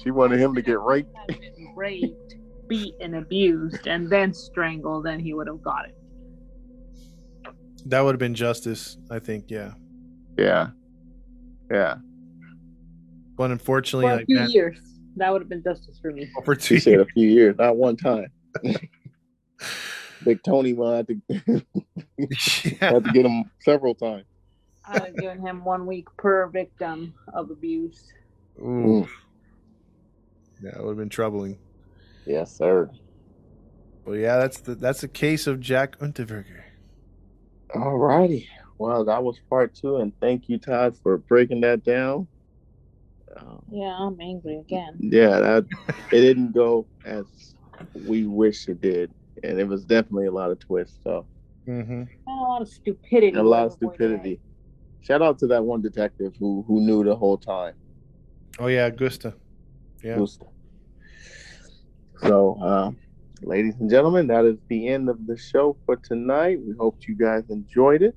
She wanted him to get raped, raped, beat, and abused, and then strangled. Then he would have got it. That would have been justice, I think. Yeah. Yeah. Yeah. But unfortunately, for a like few that, years, that would have been justice for me. For two, said a few years, not one time. Big Tony will have to, yeah. have to get him several times. I would have given him one week per victim of abuse. Ooh, yeah, it would have been troubling. Yes, sir. Well, yeah, that's the that's the case of Jack Unterweger. All righty. Well, that was part two, and thank you, Todd, for breaking that down. Um, yeah, I'm angry again. Yeah, that it didn't go as we wish it did, and it was definitely a lot of twists. So, mm-hmm. a lot of stupidity. And a lot of stupidity. Shout out to that one detective who who knew the whole time. Oh yeah, Auguste. Yeah. Auguste. So, uh, ladies and gentlemen, that is the end of the show for tonight. We hope you guys enjoyed it.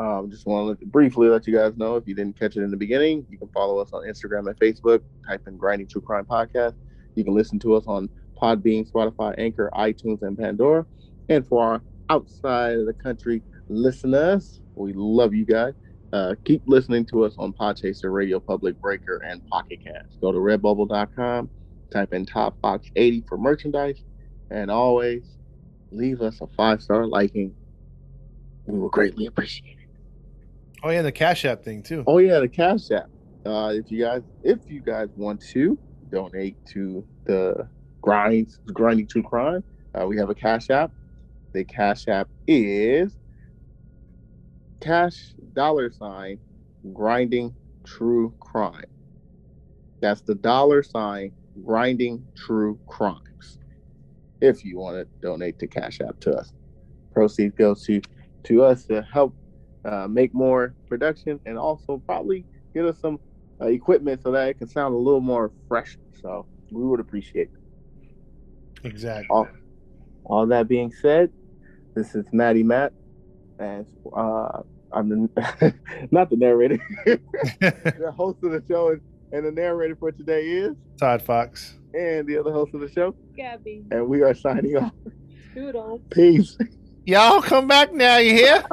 Um, just want to briefly let you guys know, if you didn't catch it in the beginning, you can follow us on Instagram and Facebook. Type in Grinding True Crime Podcast. You can listen to us on Podbean, Spotify, Anchor, iTunes, and Pandora. And for our outside of the country listeners, we love you guys. Uh, keep listening to us on Podchaser, Radio Public, Breaker, and Pocket Cast. Go to redbubble dot com. Type in Top Box eighty for merchandise. And always leave us a five-star liking. We will greatly appreciate it. Oh yeah, the Cash App thing too. Oh yeah, the Cash App. Uh, if you guys, if you guys want to donate to the grinds, Grinding True Crime, uh, we have a Cash App. The Cash App is Cash Dollar Sign Grinding True Crime. That's the dollar sign Grinding True Crimes. If you want to donate to Cash App to us, proceeds go to to us to help. Uh, make more production, and also probably get us some uh, equipment so that it can sound a little more fresh. So we would appreciate it. Exactly. All, all that being said, this is Matty Matt, and uh, I'm the, not the narrator. The host of the show, is, and the narrator for today is Todd Fox, and the other host of the show, Gabby. And we are signing off. Toodles. Peace. Y'all come back now. You hear?